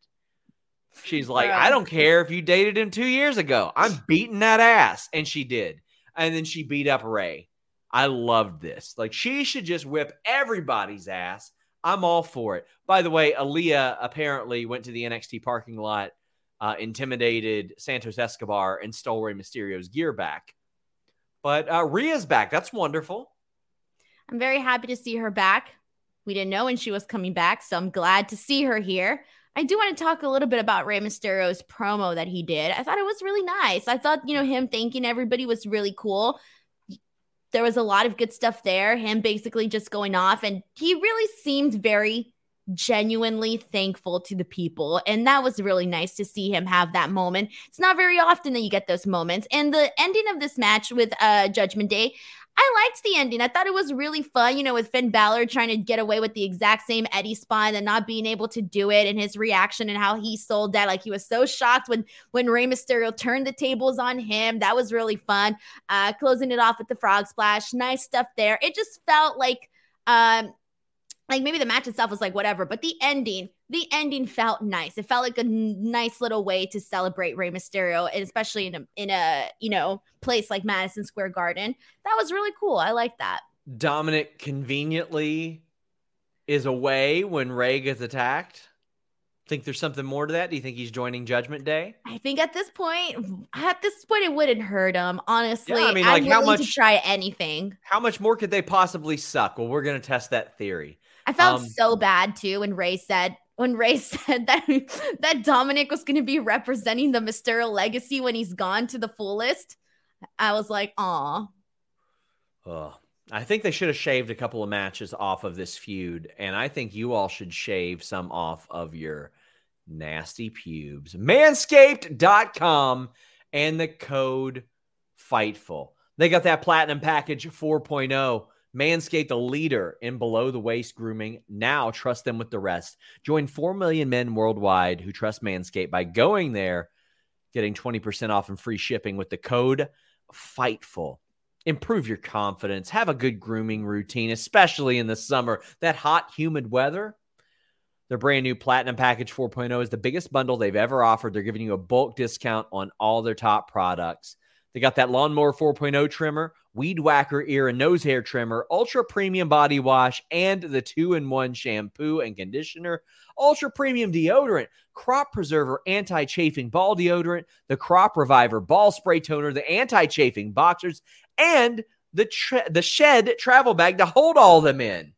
She's like, I don't care if you dated him 2 years ago. I'm beating that ass. And she did. And then she beat up Rey. I loved this. Like, she should just whip everybody's ass. I'm all for it. By the way, Aliyah apparently went to the NXT parking lot, intimidated Santos Escobar, and stole Rey Mysterio's gear back. But Rhea's back. That's wonderful. I'm very happy to see her back. We didn't know when she was coming back, so I'm glad to see her here. I do want to talk a little bit about Rey Mysterio's promo that he did. I thought it was really nice. I thought, you know, him thanking everybody was really cool. There was a lot of good stuff there, him basically just going off, and he really seemed very genuinely thankful to the people, and that was really nice to see him have that moment. It's not very often that you get those moments, and the ending of this match with Judgment Day, I liked the ending. I thought it was really fun, you know, with Finn Balor trying to get away with the exact same Eddie spine and not being able to do it, and his reaction and how he sold that. Like, he was so shocked when Rey Mysterio turned the tables on him. That was really fun. Closing it off with the frog splash. Nice stuff there. It just felt like maybe the match itself was like whatever, but the ending felt nice. It felt like a nice little way to celebrate Rey Mysterio, and especially in a you know, place like Madison Square Garden. That was really cool. I like that. Dominic conveniently is away when Rey gets attacked. Think there's something more to that? Do you think he's joining Judgment Day? I think at this point, it wouldn't hurt him. Honestly, yeah, I mean, I'm willing to try anything. How much more could they possibly suck? Well, we're gonna test that theory. I felt so bad too when Rey said that Dominic was going to be representing the Mysterio legacy when he's gone to the fullest. I was like, aw. Oh, I think they should have shaved a couple of matches off of this feud, and I think you all should shave some off of your nasty pubes. Manscaped.com and the code FIGHTFUL. They got that Platinum Package 4.0. Manscaped, the leader in below-the-waist grooming. Now trust them with the rest. Join 4 million men worldwide who trust Manscaped by going there, getting 20% off and free shipping with the code FIGHTFUL. Improve your confidence. Have a good grooming routine, especially in the summer. That hot, humid weather. Their brand new Platinum Package 4.0 is the biggest bundle they've ever offered. They're giving you a bulk discount on all their top products. They got that Lawnmower 4.0 trimmer, Weed Whacker ear and nose hair trimmer, Ultra Premium body wash, and the 2-in-1 shampoo and conditioner, Ultra Premium deodorant, Crop Preserver anti-chafing ball deodorant, the Crop Reviver ball spray toner, the anti-chafing boxers, and the Shed travel bag to hold all them in.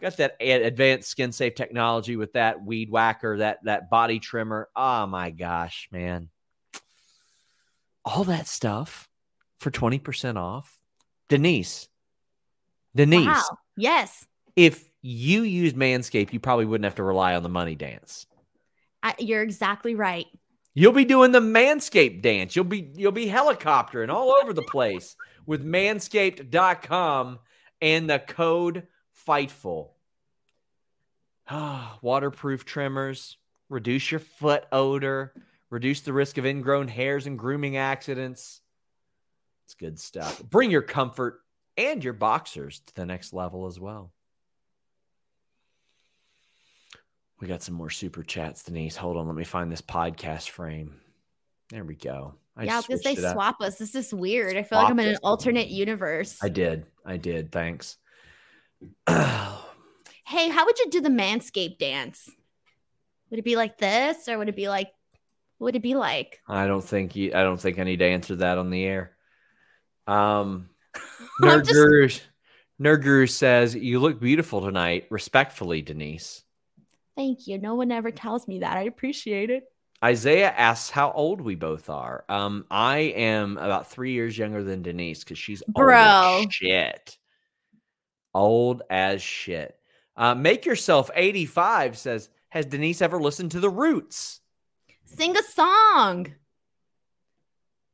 Got that advanced skin-safe technology with that Weed Whacker, that body trimmer. Oh, my gosh, man. All that stuff for 20% off. Denise. Wow. Yes. If you used Manscaped, you probably wouldn't have to rely on the money dance. You're exactly right. You'll be doing the Manscaped dance. You'll be helicoptering all over the place with manscaped.com and the code Fightful. Waterproof trimmers, reduce your foot odor, reduce the risk of ingrown hairs and grooming accidents. It's good stuff. Bring your comfort and your boxers to the next level as well. We got some more super chats, Denise. Hold on. Let me find this podcast frame. There we go. Yeah, because they swap us. This is weird. I feel like I'm in an alternate universe. I did. Thanks. Hey, how would you do the Manscaped dance? Would it be like this, or would it be like, what would it be like? I don't think I need to answer that on the air. Nerd Guru says, you look beautiful tonight. Respectfully, Denise. Thank you. No one ever tells me that. I appreciate it. Isaiah asks how old we both are. I am about 3 years younger than Denise because she's old as shit. Old as shit. Make yourself 85 says, has Denise ever listened to The Roots? Sing a song.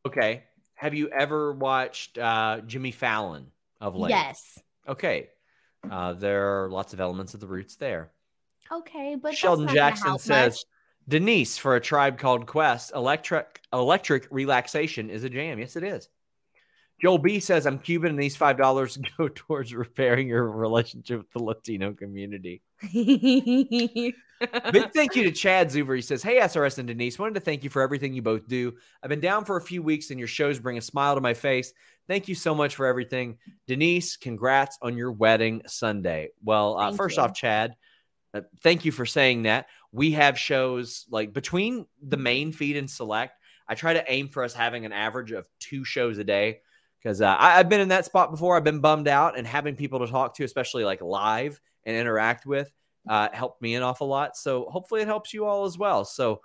Okay. Have you ever watched Jimmy Fallon of late? Yes. Okay. There are lots of elements of The Roots there. Okay, but Sheldon Jackson says, Denise, for A Tribe Called Quest, electric relaxation is a jam. Yes, it is. Joel B says, I'm Cuban and these $5 go towards repairing your relationship with the Latino community. Big thank you to Chad Zuber. He says, hey, SRS and Denise, wanted to thank you for everything you both do. I've been down for a few weeks and your shows bring a smile to my face. Thank you so much for everything. Denise, congrats on your wedding Sunday. Well, first off, Chad, thank you for saying that. We have shows like between the main feed and select. I try to aim for us having an average of 2 shows a day because I've been in that spot before. I've been bummed out, and having people to talk to, especially like live and interact with, helped me an awful lot. So hopefully it helps you all as well. So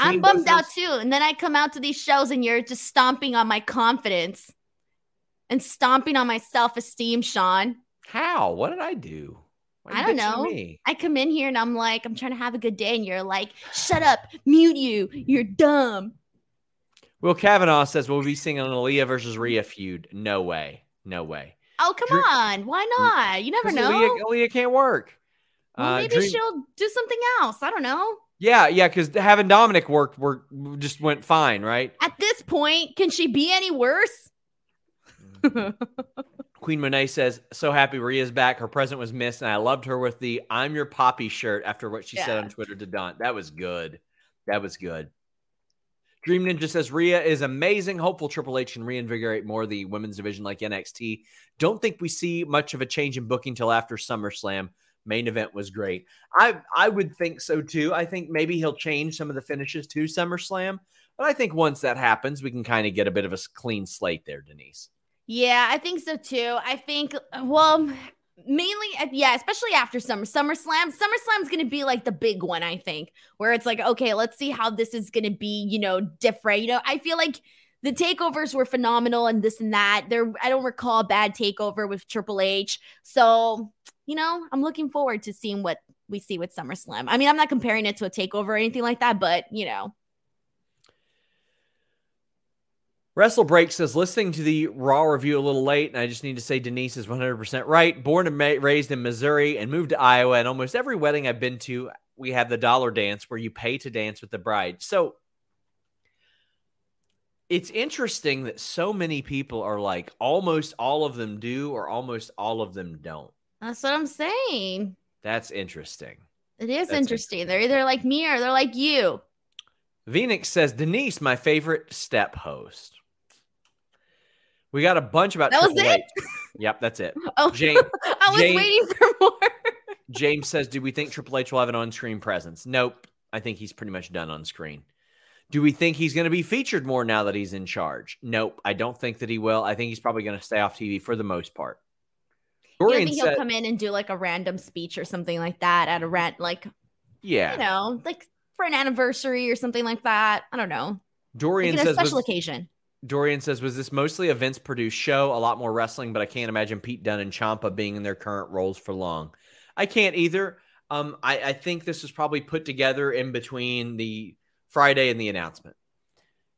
I'm bummed out too. And then I come out to these shows and you're just stomping on my confidence and stomping on my self-esteem, Sean. How? What did I do? I don't know. I come in here and I'm like, I'm trying to have a good day. And you're like, shut up, mute you. You're dumb. Will Kavanaugh says, we'll be seeing an Aliyah versus Rhea feud. No way. Oh, come on. Why not? You never know. Aliyah can't work. Well, maybe she'll do something else. I don't know. Yeah. Because having Dominic work just went fine, right? At this point, can she be any worse? Queen Monet says, so happy Rhea's back. Her present was missed, and I loved her with the I'm your poppy shirt after what she said on Twitter to Don. That was good. Dream Ninja says, Rhea is amazing. Hopeful Triple H can reinvigorate more the women's division like NXT. Don't think we see much of a change in booking till after SummerSlam. Main event was great. I would think so, too. I think maybe he'll change some of the finishes to SummerSlam. But I think once that happens, we can kind of get a bit of a clean slate there, Denise. Yeah, I think so too. I think, well, mainly, especially after SummerSlam. SummerSlam's going to be like the big one, I think, where it's like, okay, let's see how this is going to be, different. I feel like the takeovers were phenomenal and this and that. I don't recall a bad takeover with Triple H. So, I'm looking forward to seeing what we see with SummerSlam. I mean, I'm not comparing it to a takeover or anything like that, but, Wrestle Break says, listening to the Raw review a little late, and I just need to say Denise is 100% right. Born and raised in Missouri and moved to Iowa, and almost every wedding I've been to, we have the dollar dance where you pay to dance with the bride. So it's interesting that so many people are like, almost all of them do or almost all of them don't. That's what I'm saying. That's interesting. It is interesting. They're either like me or they're like you. Venix says, Denise, my favorite step host. We got a bunch about that. Triple was it? H. Yep, that's it. Oh, James, I was waiting for more. James says, do we think Triple H will have an on-screen presence? Nope. I think he's pretty much done on screen. Do we think he's going to be featured more now that he's in charge? Nope. I don't think that he will. I think he's probably going to stay off TV for the most part. I think he'll come in and do like a random speech or something like that at a rant, like, for an anniversary or something like that. I don't know. Dorian says, special occasion. Dorian says, was this mostly a Vince produced show? A lot more wrestling, but I can't imagine Pete Dunne and Ciampa being in their current roles for long. I can't either. I think this is probably put together in between the Friday and the announcement.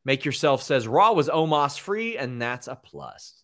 Make Yourself says Raw was Omos free, and that's a plus.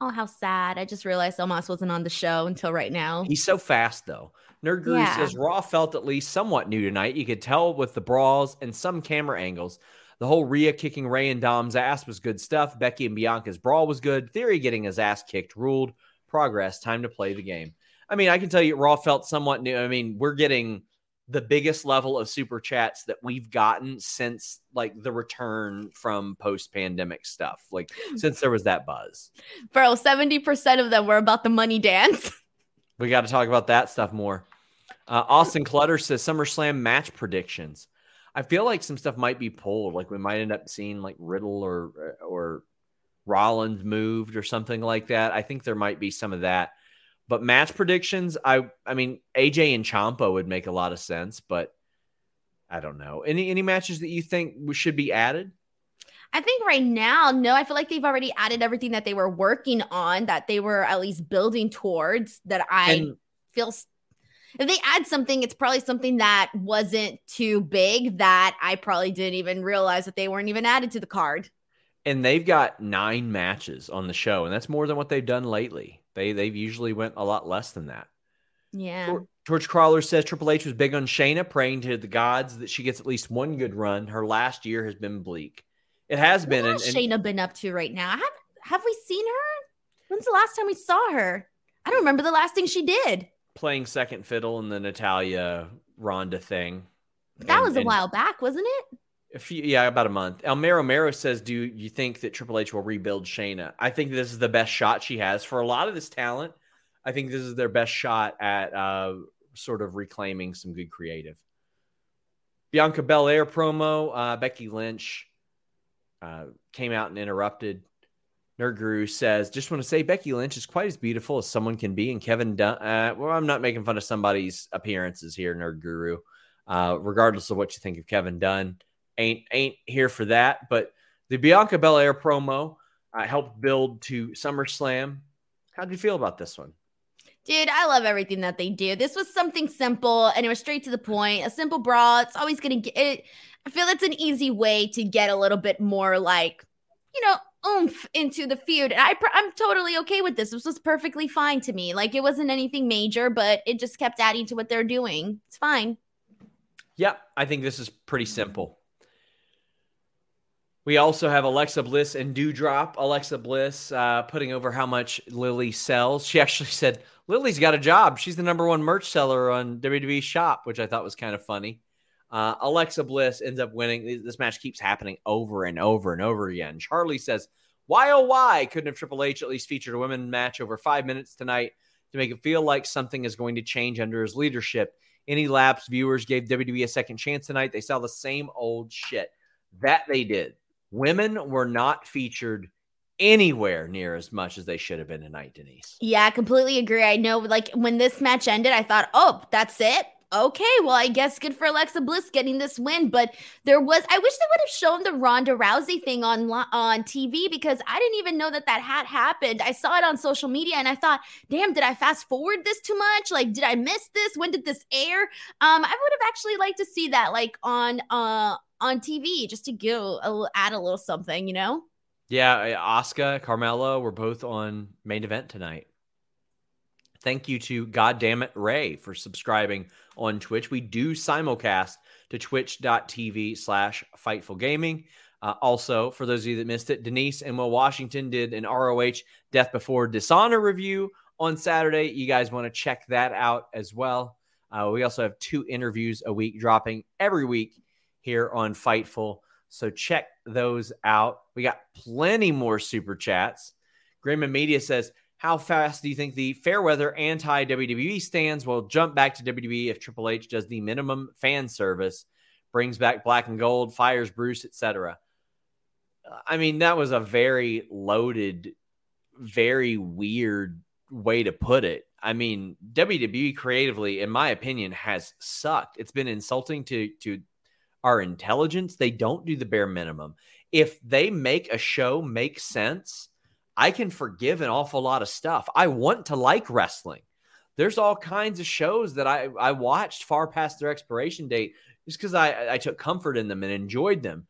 Oh, how sad. I just realized Omos wasn't on the show until right now. He's so fast, though. Nerd Guru says Raw felt at least somewhat new tonight. You could tell with the brawls and some camera angles. The whole Rhea kicking Rey and Dom's ass was good stuff. Becky and Bianca's brawl was good. Theory getting his ass kicked ruled. Progress. Time to play the game. I mean, I can tell you Raw felt somewhat new. I mean, we're getting the biggest level of super chats that we've gotten since like the return from post-pandemic stuff. Like since there was that buzz. Bro, 70% of them were about the money dance. We got to talk about that stuff more. Austin Clutter says SummerSlam match predictions. I feel like some stuff might be pulled. Like we might end up seeing like Riddle or Rollins moved or something like that. I think there might be some of that. But match predictions, I mean, AJ and Ciampa would make a lot of sense, but I don't know. Any matches that you think should be added? I think right now, no, I feel like they've already added everything that they were working on, that they were at least building towards, that I feel... If they add something, it's probably something that wasn't too big that I probably didn't even realize that they weren't even added to the card. And they've got 9 matches on the show, and that's more than what they've done lately. They've usually went a lot less than that. Yeah. George Crawler says Triple H was big on Shayna, praying to the gods that she gets at least one good run. Her last year has been bleak. It has been. What has Shayna been up to right now? Have we seen her? When's the last time we saw her? I don't remember the last thing she did. Playing second fiddle in the Natalia Ronda thing. That was a while back, wasn't it? About a month. Elmer Romero says, do you think that Triple H will rebuild Shayna? I think this is the best shot she has for a lot of this talent. I think this is their best shot at sort of reclaiming some good creative. Bianca Belair promo. Becky Lynch came out and interrupted. Nerd Guru says, just want to say Becky Lynch is quite as beautiful as someone can be. And Kevin Dunn, well, I'm not making fun of somebody's appearances here, Nerd Guru. Regardless of what you think of Kevin Dunn, ain't here for that. But the Bianca Belair promo helped build to SummerSlam. How do you feel about this one? Dude, I love everything that they do. This was something simple, and it was straight to the point. A simple brawl. It's always going to get it. I feel it's an easy way to get a little bit more like, you know, oomph into the feud, and I'm totally okay with this. This was perfectly fine to me. Like, it wasn't anything major, but it just kept adding to what they're doing. It's fine. Yeah, I think this is pretty simple. We also have Alexa Bliss and Dewdrop. Alexa Bliss putting over how much Lily sells. She actually said, Lily's got a job. She's the #1 merch seller on WWE Shop, which I thought was kind of funny. Alexa Bliss ends up winning. This match keeps happening over and over and over again. Charlie says, why, oh, why couldn't have Triple H at least featured a women match over 5 minutes tonight to make it feel like something is going to change under his leadership? Any lapsed viewers gave WWE a second chance tonight. They saw the same old shit. That they did. Women were not featured anywhere near as much as they should have been tonight, Denise. Yeah, I completely agree. I know, like, when this match ended, I thought, oh, that's it. Okay, well, I guess good for Alexa Bliss getting this win, but I wish they would have shown the Ronda Rousey thing on TV, because I didn't even know that had happened. I saw it on social media, and I thought, damn, did I fast forward this too much? Like, did I miss this? When did this air? I would have actually liked to see that, like, on TV, just to add a little something, you know? Yeah, Asuka, Carmella were both on Main Event tonight. Thank you to Goddammit Ray for subscribing on Twitch. We do simulcast to twitch.tv/Fightful Gaming. Also, for those of you that missed it, Denise and Will Washington did an ROH Death Before Dishonor review on Saturday. You guys want to check that out as well. We also have 2 interviews a week dropping every week here on Fightful. So check those out. We got plenty more super chats. Grayman Media says, how fast do you think the Fairweather anti-WWE stands will jump back to WWE if Triple H does the minimum fan service, brings back Black and Gold, fires Bruce, etc.? I mean, that was a very loaded, very weird way to put it. I mean, WWE creatively, in my opinion, has sucked. It's been insulting to our intelligence. They don't do the bare minimum. If they make a show make sense, I can forgive an awful lot of stuff. I want to like wrestling. There's all kinds of shows that I watched far past their expiration date just because I took comfort in them and enjoyed them.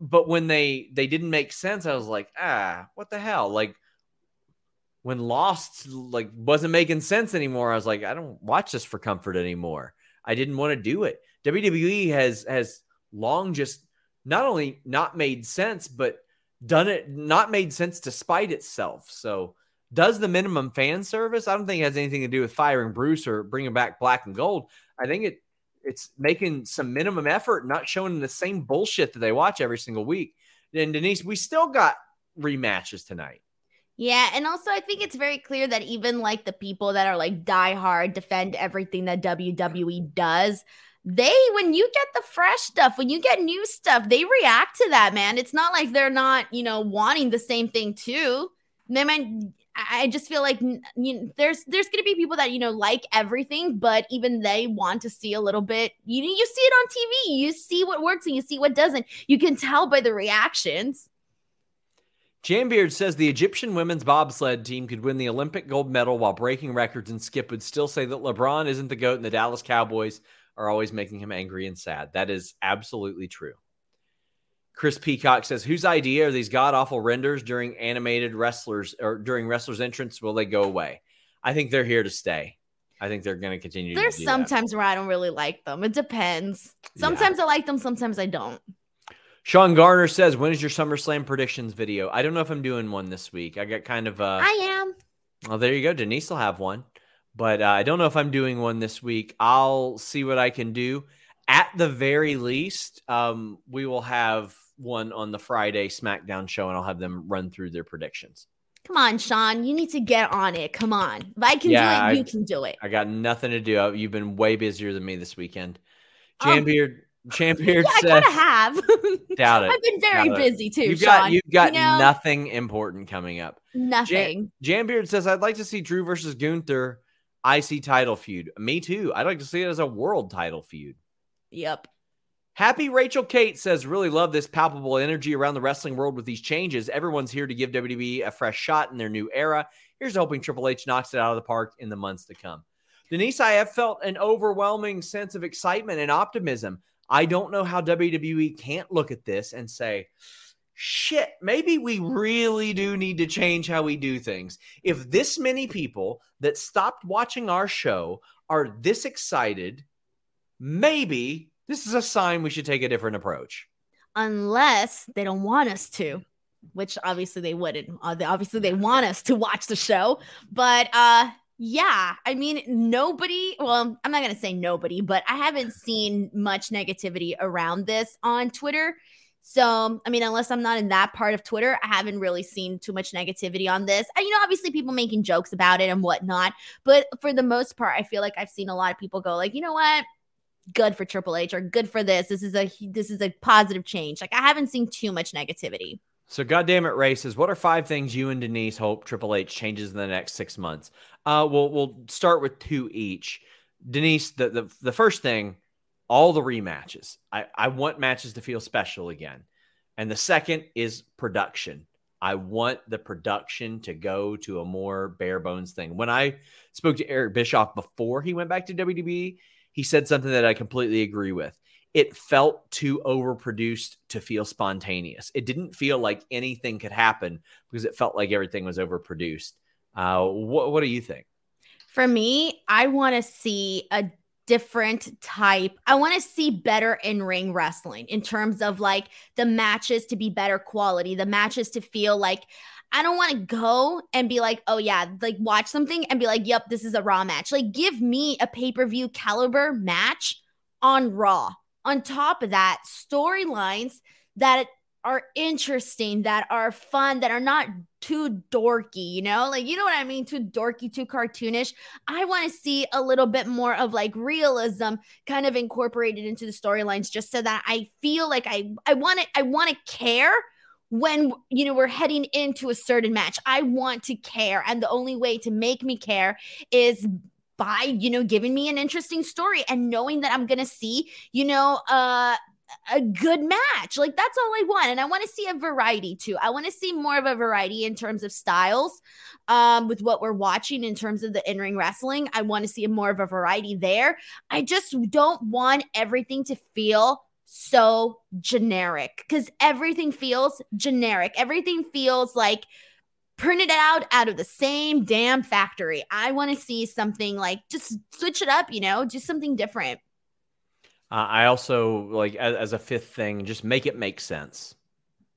But when they didn't make sense, I was like, what the hell? Like when Lost wasn't making sense anymore, I was like, I don't watch this for comfort anymore. I didn't want to do it. WWE has long just not only not made sense, but done it not made sense to spite itself. So does the minimum fan service? I don't think it has anything to do with firing Bruce or bringing back Black and Gold. I think it's making some minimum effort, not showing the same bullshit that they watch every single week. And Denise, we still got rematches tonight. Yeah, and also I think it's very clear that even the people that are diehard defend everything that WWE does, when you get the fresh stuff, when you get new stuff, they react to that, man. It's not like they're not, wanting the same thing too. I just feel like there's going to be people that, like everything, but even they want to see a little bit. You see it on TV. You see what works and you see what doesn't. You can tell by the reactions. Jambeard says the Egyptian women's bobsled team could win the Olympic gold medal while breaking records, and Skip would still say that LeBron isn't the GOAT and the Dallas Cowboys are always making him angry and sad. That is absolutely true. Chris Peacock says, whose idea are these god-awful renders during animated wrestlers or during wrestlers' entrance? Will they go away? I think they're here to stay. I think they're going to continue. There's sometimes where I don't really like them. It depends. Sometimes I like them. Sometimes I don't. Sean Garner says, when is your SummerSlam predictions video? I don't know if I'm doing one this week. I got kind of a... I am. Well, there you go. Denise will have one. But I don't know if I'm doing one this week. I'll see what I can do. At the very least, we will have one on the Friday SmackDown show, and I'll have them run through their predictions. Come on, Sean. You need to get on it. Come on. If I can do it, you can do it. I got nothing to do. You've been way busier than me this weekend. Jambeard says... I gotta have. Doubt it. I've been very busy too, Sean. You've got nothing important coming up. Nothing. Jambeard says, I'd like to see Drew versus Gunther IC title feud. Me too. I'd like to see it as a world title feud. Yep. Happy Rachel Kate says, really love this palpable energy around the wrestling world with these changes. Everyone's here to give WWE a fresh shot in their new era. Here's hoping Triple H knocks it out of the park in the months to come. Denise, I have felt an overwhelming sense of excitement and optimism. I don't know how WWE can't look at this and say, shit, maybe we really do need to change how we do things. If this many people that stopped watching our show are this excited, maybe this is a sign we should take a different approach. Unless they don't want us to, which obviously they wouldn't. Obviously, they want us to watch the show. But I'm not going to say nobody, but I haven't seen much negativity around this on Twitter. So, unless I'm not in that part of Twitter, I haven't really seen too much negativity on this. And, obviously people making jokes about it and whatnot. But for the most part, I feel like I've seen a lot of people go like, you know what? Good for Triple H or good for this. This is a positive change. I haven't seen too much negativity. So goddamn it, Ray says, what are 5 things you and Denise hope Triple H changes in the next 6 months? We'll start with 2 each. Denise, the first thing, all the rematches. I want matches to feel special again. And the second is production. I want the production to go to a more bare bones thing. When I spoke to Eric Bischoff before he went back to WWE, he said something that I completely agree with. It felt too overproduced to feel spontaneous. It didn't feel like anything could happen because it felt like everything was overproduced. What do you think? For me, I want to see a different type. I want to see better in-ring wrestling in terms of the matches to be better quality, the matches to feel like I don't want to go and be like, oh yeah, watch something and be like, yep, this is a Raw match. Give me a pay-per-view caliber match on Raw. On top of that, storylines that are interesting, that are fun, that are not too dorky, you know what I mean? Too dorky, too cartoonish. I want to see a little bit more of realism kind of incorporated into the storylines just so that I feel like I want to care when, we're heading into a certain match. I want to care. And the only way to make me care is by, giving me an interesting story and knowing that I'm going to see, a good match. Like, that's all I want. And I want to see a variety too. I want to see more of a variety in terms of styles, with what we're watching in terms of the in-ring wrestling. I want to see more of a variety there. I just don't want everything to feel so generic, because everything feels generic. Everything feels like printed out of the same damn factory. I want to see something like, just switch it up, you know, do something different. I also like, as a fifth thing, just make it make sense.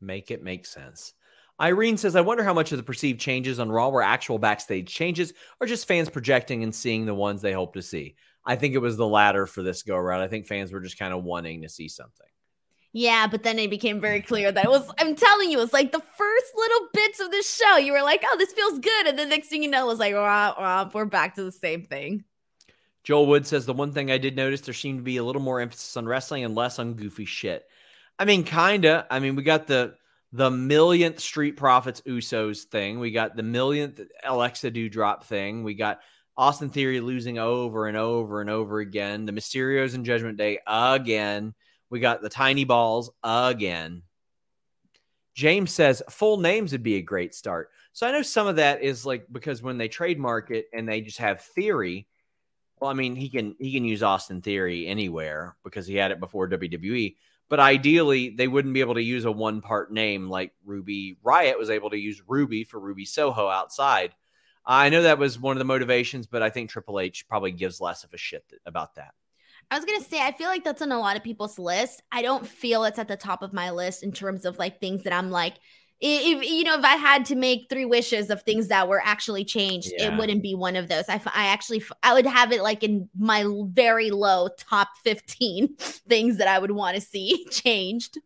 Make it make sense. Irene says, I wonder how much of the perceived changes on Raw were actual backstage changes or just fans projecting and seeing the ones they hope to see. I think it was the latter for this go around. I think fans were just kind of wanting to see something. Yeah, but then it became very clear that it was, I'm telling you, it's like the first little bits of this show, you were like, oh, this feels good. And the next thing you know, it was like, we're back to the same thing. Joel Wood says, the one thing I did notice, there seemed to be a little more emphasis on wrestling and less on goofy shit. I mean, kind of. I mean, we got the millionth Street Profits Usos thing. We got the millionth Alexa Doudrop thing. We got Austin Theory losing over and over and over again. The Mysterios and Judgment Day again. We got the Tiny Balls again. James says, full names would be a great start. So I know some of that is like because when they trademark it and they just have Theory, well, I mean, he can use Austin Theory anywhere because he had it before WWE. But ideally, they wouldn't be able to use a one-part name like Ruby Riott was able to use Ruby for Ruby Soho outside. I know that was one of the motivations, but I think Triple H probably gives less of a shit about that. I was going to say, I feel like that's on a lot of people's list. I don't feel it's at the top of my list in terms of like things that I'm like, if I had to make 3 wishes of things that were actually changed, It wouldn't be one of those. I would have it like in my very low top 15 things that I would want to see changed.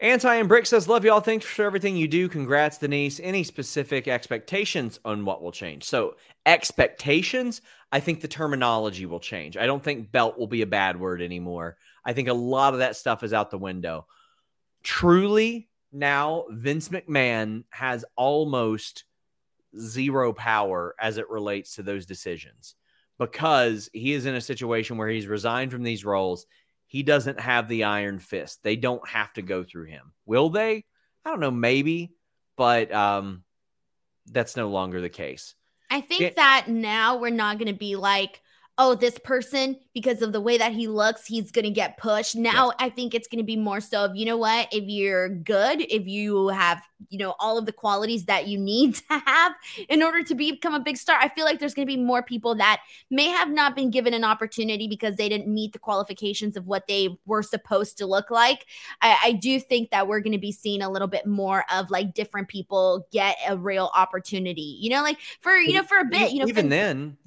Anti and Brick says, love y'all. Thanks for everything you do. Congrats, Denise. Any specific expectations on what will change? So expectations, I think the terminology will change. I don't think belt will be a bad word anymore. I think a lot of that stuff is out the window. Truly, now Vince McMahon has almost zero power as it relates to those decisions because he is in a situation where he's resigned from these roles. He doesn't have the iron fist. They don't have to go through him. Will they? I don't know. Maybe, but that's no longer the case. I think that now we're not going to be like, oh, this person, because of the way that he looks, he's going to get pushed. Now, yes. I think it's going to be more so of, you know what, if you're good, if you have, all of the qualities that you need to have in order to become a big star, I feel like there's going to be more people that may have not been given an opportunity because they didn't meet the qualifications of what they were supposed to look like. I do think that we're going to be seeing a little bit more of like different people get a real opportunity, even then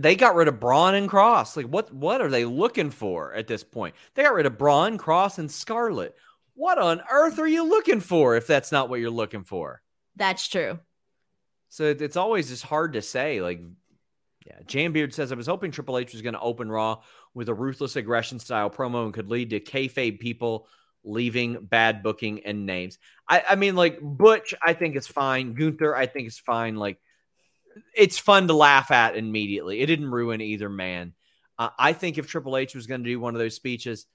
they got rid of Braun and Cross. Like what are they looking for at this point? They got rid of Braun, Cross, and Scarlett. What on earth are you looking for if that's not what you're looking for? That's true. So it's always just hard to say. Like, yeah, Jambeard says, I was hoping Triple H was going to open Raw with a ruthless aggression style promo and could lead to kayfabe people leaving, bad booking, and names. I mean, like Butch, I think it's fine. Gunther, I think it's fine. Like, it's fun to laugh at immediately. It didn't ruin either man. I think if Triple H was going to do one of those speeches,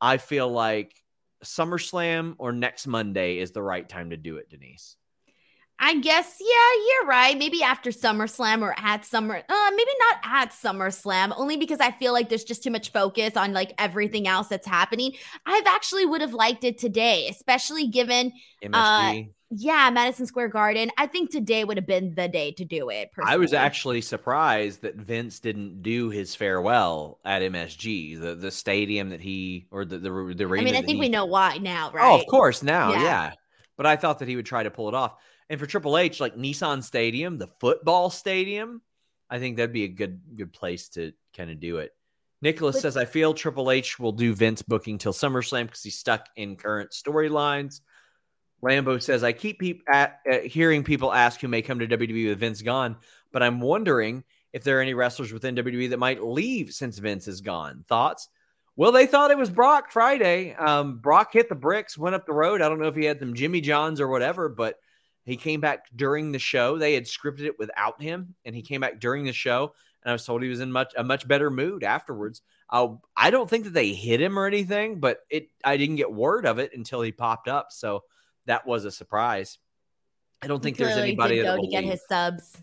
I feel like SummerSlam or next Monday is the right time to do it, Denise. I guess, yeah, you're right. Maybe after SummerSlam or at maybe not at SummerSlam, only because I feel like there's just too much focus on like everything else that's happening. I've actually would have liked it today, especially given MSG. Madison Square Garden. I think today would have been the day to do it. Personally. I was actually surprised that Vince didn't do his farewell at MSG, the stadium that he, or the arena. I mean, I think we know why now, right? Oh, of course, now, yeah. But I thought that he would try to pull it off. And for Triple H, like Nissan Stadium, the football stadium, I think that'd be a good place to kind of do it. Nicholas says, I feel Triple H will do Vince booking till SummerSlam because he's stuck in current storylines. Lambo says, I keep hearing people ask who may come to WWE with Vince gone, but I'm wondering if there are any wrestlers within WWE that might leave since Vince is gone. Thoughts? Well, they thought it was Brock Friday. Brock hit the bricks, went up the road. I don't know if he had them Jimmy Johns or whatever, but He came back during the show. They had scripted it without him, and he came back during the show, and I was told he was in a much better mood afterwards. I don't think that they hit him or anything, but I didn't get word of it until he popped up, so that was a surprise. I don't think there's anybody that will get his subs.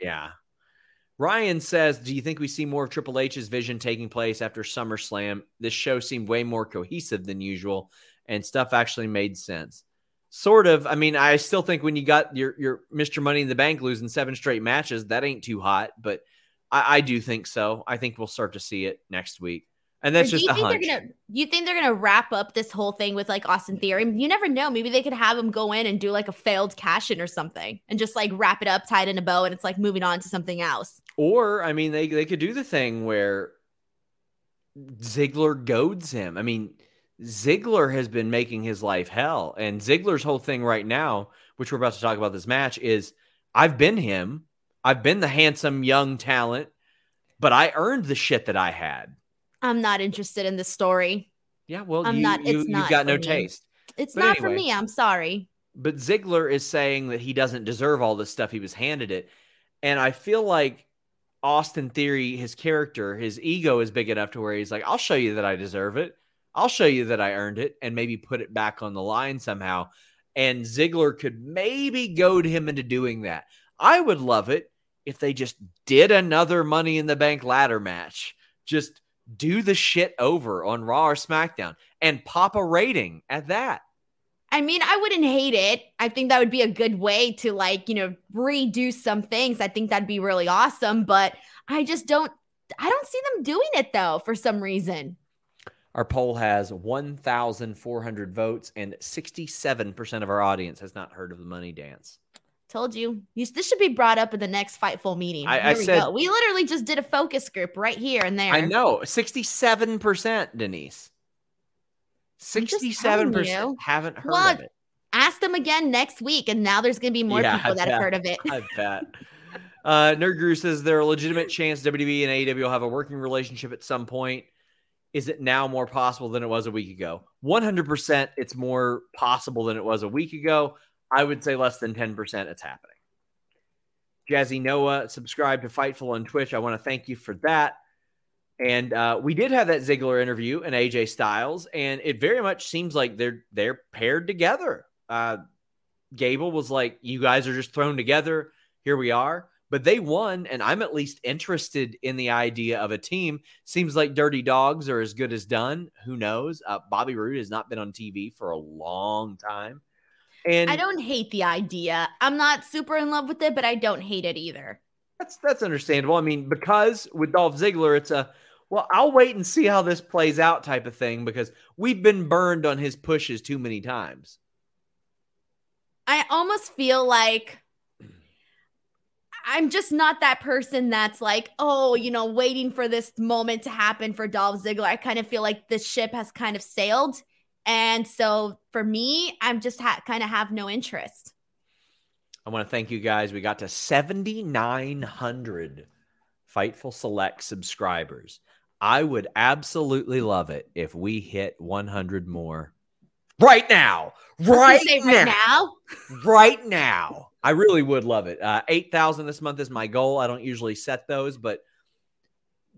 Yeah. Ryan says, do you think we see more of Triple H's vision taking place after SummerSlam? This show seemed way more cohesive than usual, and stuff actually made sense. Sort of. I mean, I still think when you got your Mr. Money in the Bank losing 7 straight matches, that ain't too hot, but I do think so. I think we'll start to see it next week. And that's just a hunch. You think they're going to wrap up this whole thing with like Austin Theory? You never know. Maybe they could have him go in and do like a failed cash-in or something and just like wrap it up, tie it in a bow, and it's like moving on to something else. Or, I mean, they could do the thing where Ziggler goads him. I mean, Ziggler has been making his life hell. And Ziggler's whole thing right now, which we're about to talk about this match, is I've been him. I've been the handsome young talent, but I earned the shit that I had. I'm not interested in this story. Yeah, well, you've got no taste. It's not for me. I'm sorry. But Ziggler is saying that he doesn't deserve all this stuff he was handed it. And I feel like Austin Theory, his character, his ego is big enough to where he's like, I'll show you that I deserve it. I'll show you that I earned it, and maybe put it back on the line somehow. And Ziggler could maybe goad him into doing that. I would love it if they just did another Money in the Bank ladder match. Just do the shit over on Raw or SmackDown and pop a rating at that. I mean, I wouldn't hate it. I think that would be a good way to like, redo some things. I think that'd be really awesome, but I don't see them doing it though, for some reason. Our poll has 1,400 votes and 67% of our audience has not heard of the money dance. Told you. This should be brought up in the next Fightful meeting. We literally just did a focus group right here and there. I know. 67%, Denise. 67% haven't heard of it. Ask them again next week, and now there's going to be more people that have heard of it. I bet. Nerd Guru says there are a legitimate chance WWE and AEW will have a working relationship at some point. Is it now more possible than it was a week ago? 100% it's more possible than it was a week ago. I would say less than 10% it's happening. Jazzy Noah, subscribe to Fightful on Twitch. I want to thank you for that. And we did have that Ziggler interview and AJ Styles, and it very much seems like they're paired together. Gable was like, you guys are just thrown together. Here we are. But they won, and I'm at least interested in the idea of a team. Seems like Dirty Dogs are as good as done. Who knows? Bobby Roode has not been on TV for a long time. And I don't hate the idea. I'm not super in love with it, but I don't hate it either. That's understandable. I mean, because with Dolph Ziggler, it's I'll wait and see how this plays out type of thing, because we've been burned on his pushes too many times. I almost feel like I'm just not that person that's like, waiting for this moment to happen for Dolph Ziggler. I kind of feel like the ship has kind of sailed. And so for me, I'm just kind of have no interest. I want to thank you guys. We got to 7,900 Fightful Select subscribers. I would absolutely love it if we hit 100 more right now. Right now. I really would love it. 8,000 this month is my goal. I don't usually set those, but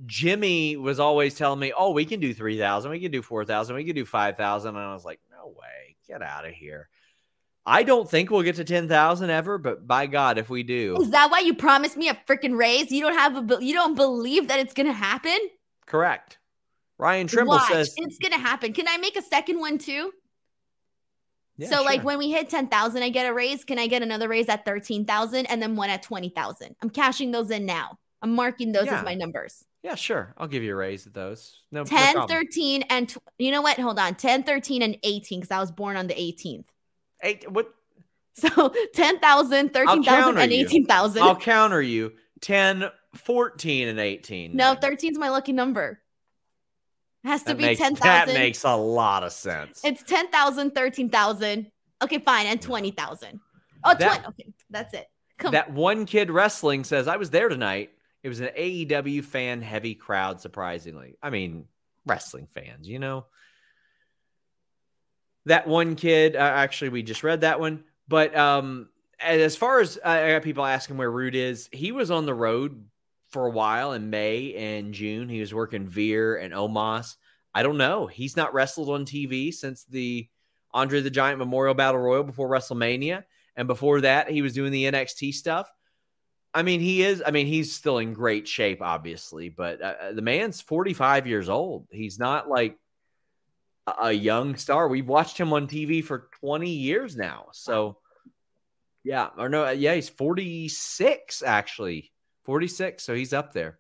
Jimmy was always telling me, we can do 3,000, we can do 4,000, we can do 5,000. And I was like, no way, get out of here. I don't think we'll get to 10,000 ever, but by God, if we do. Is that why you promised me a freaking raise? You don't believe that it's going to happen? Correct. Ryan Trimble says it's going to happen. Can I make a second one too? Yeah, sure. Like when we hit 10,000, I get a raise. Can I get another raise at 13,000 and then one at 20,000? I'm cashing those in now. I'm marking those as my numbers. Yeah, sure. I'll give you a raise at those. No, 10, no 13, and you know what? Hold on. 10, 13, and 18, because I was born on the 18th. What? So 10,000, 13,000, and 18,000. I'll counter you. 10, 14, and 18. No, 13 is my lucky number. It has to be 10,000. That makes a lot of sense. It's 10,000, 13,000. Okay, fine. And 20,000. Oh, okay, that's it. Come on. That one kid wrestling says, I was there tonight. It was an AEW fan heavy crowd, surprisingly. I mean, wrestling fans, That one kid, actually, we just read that one. But as far as I got people asking where Roode is, he was on the road for a while in May and June. He was working Veer and Omos. I don't know. He's not wrestled on TV since the Andre the Giant Memorial Battle Royal before WrestleMania. And before that, he was doing the NXT stuff. I mean, he's still in great shape, obviously, but the man's 45 years old. He's not like a young star. We've watched him on TV for 20 years now. So yeah, or no. Yeah. He's 46, actually 46. So he's up there.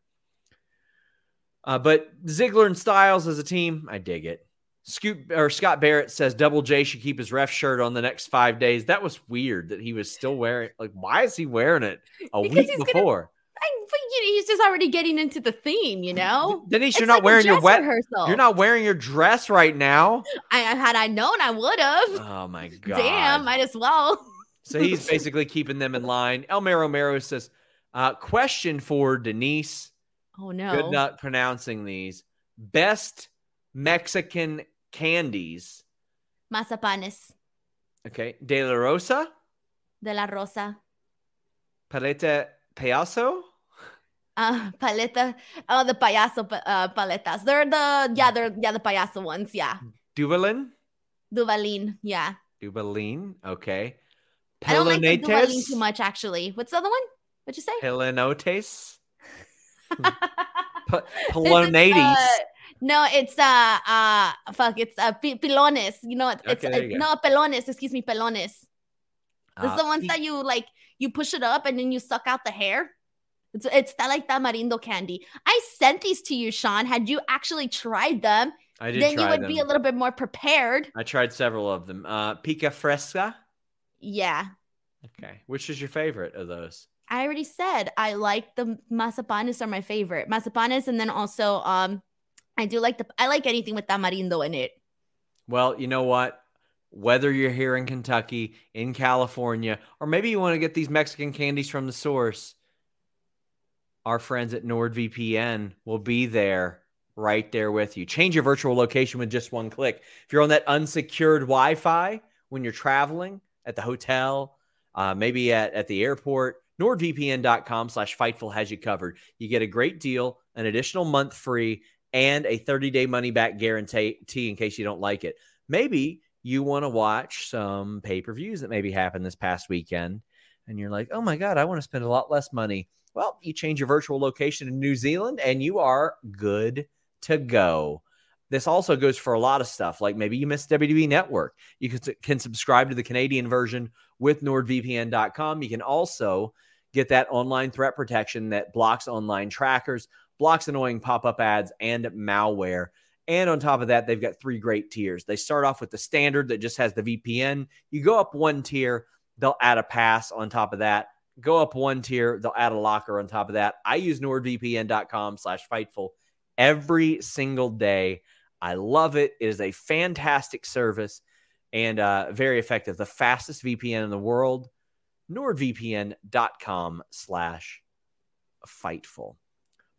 But Ziggler and Styles as a team, I dig it. Scott Barrett says Double J should keep his ref shirt on the next 5 days. That was weird that he was still wearing. Like, why is he wearing it a week before? He's just already getting into the theme, you know. Denise, it's you're not wearing your dress right now. Had I known, I would have. Oh my god! Damn, might as well. So he's basically keeping them in line. Elmer Romero says, "Question for Denise." Oh no! Good not pronouncing these. Best Mexican candies. Mazapanes. Okay. De la Rosa. De la Rosa. Paleta payaso. Paleta. Oh, the payaso paletas. They're the payaso ones. Yeah. Duvalin. Yeah. Duvalin. Okay. Pelonetes. I don't like the Duvalin too much, actually. What's the other one? What'd you say? Pelonetes. Pelonetes. No, it's pilones. You know, it's okay, no pelones. Excuse me, pelones. It's the ones that you like. You push it up and then you suck out the hair. It's like tamarindo candy. I sent these to you, Sean. Had you actually tried them, then you would be a little bit more prepared. I tried several of them. Pica fresca. Yeah. Okay. Which is your favorite of those? I already said I like the mazapanes are my favorite. Mazapanes, and then also I do like I like anything with tamarindo in it. Well, you know what? Whether you're here in Kentucky, in California, or maybe you want to get these Mexican candies from the source, our friends at NordVPN will be there, right there with you. Change your virtual location with just one click. If you're on that unsecured Wi-Fi when you're traveling at the hotel, maybe at the airport, NordVPN.com/Fightful has you covered. You get a great deal, an additional month free, and a 30-day money-back guarantee in case you don't like it. Maybe you want to watch some pay-per-views that maybe happened this past weekend, and you're like, oh, my God, I want to spend a lot less money. Well, you change your virtual location in New Zealand, and you are good to go. This also goes for a lot of stuff, like maybe you missed WWE Network. You can subscribe to the Canadian version with NordVPN.com. You can also get that online threat protection that blocks online trackers, blocks annoying pop-up ads, and malware. And on top of that, they've got three great tiers. They start off with the standard that just has the VPN. You go up one tier, they'll add a pass on top of that. Go up one tier, they'll add a locker on top of that. I use NordVPN.com/Fightful every single day. I love it. It is a fantastic service and very effective. The fastest VPN in the world, NordVPN.com/Fightful.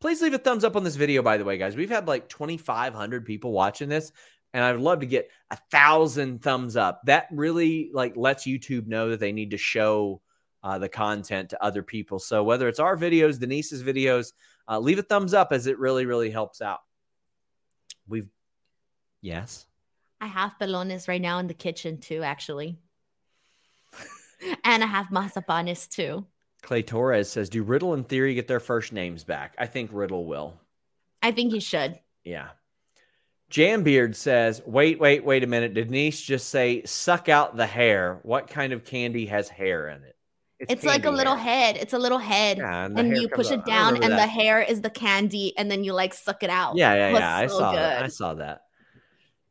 Please leave a thumbs up on this video, by the way, guys. We've had like 2,500 people watching this, and I'd love to get 1,000 thumbs up. That really like lets YouTube know that they need to show the content to other people. So whether it's our videos, Denise's videos, leave a thumbs up as it really, really helps out. Yes. I have pelones right now in the kitchen too, actually. And I have mazapanes too. Clay Torres says, do Riddle and Theory get their first names back? I think Riddle will. I think he should. Yeah. Jambeard says, wait a minute. Did Denise just say, suck out the hair? What kind of candy has hair in it? It's like a little hair. It's a little head. Yeah, and you push it down and the hair is the candy and then you like suck it out. Yeah. I saw that.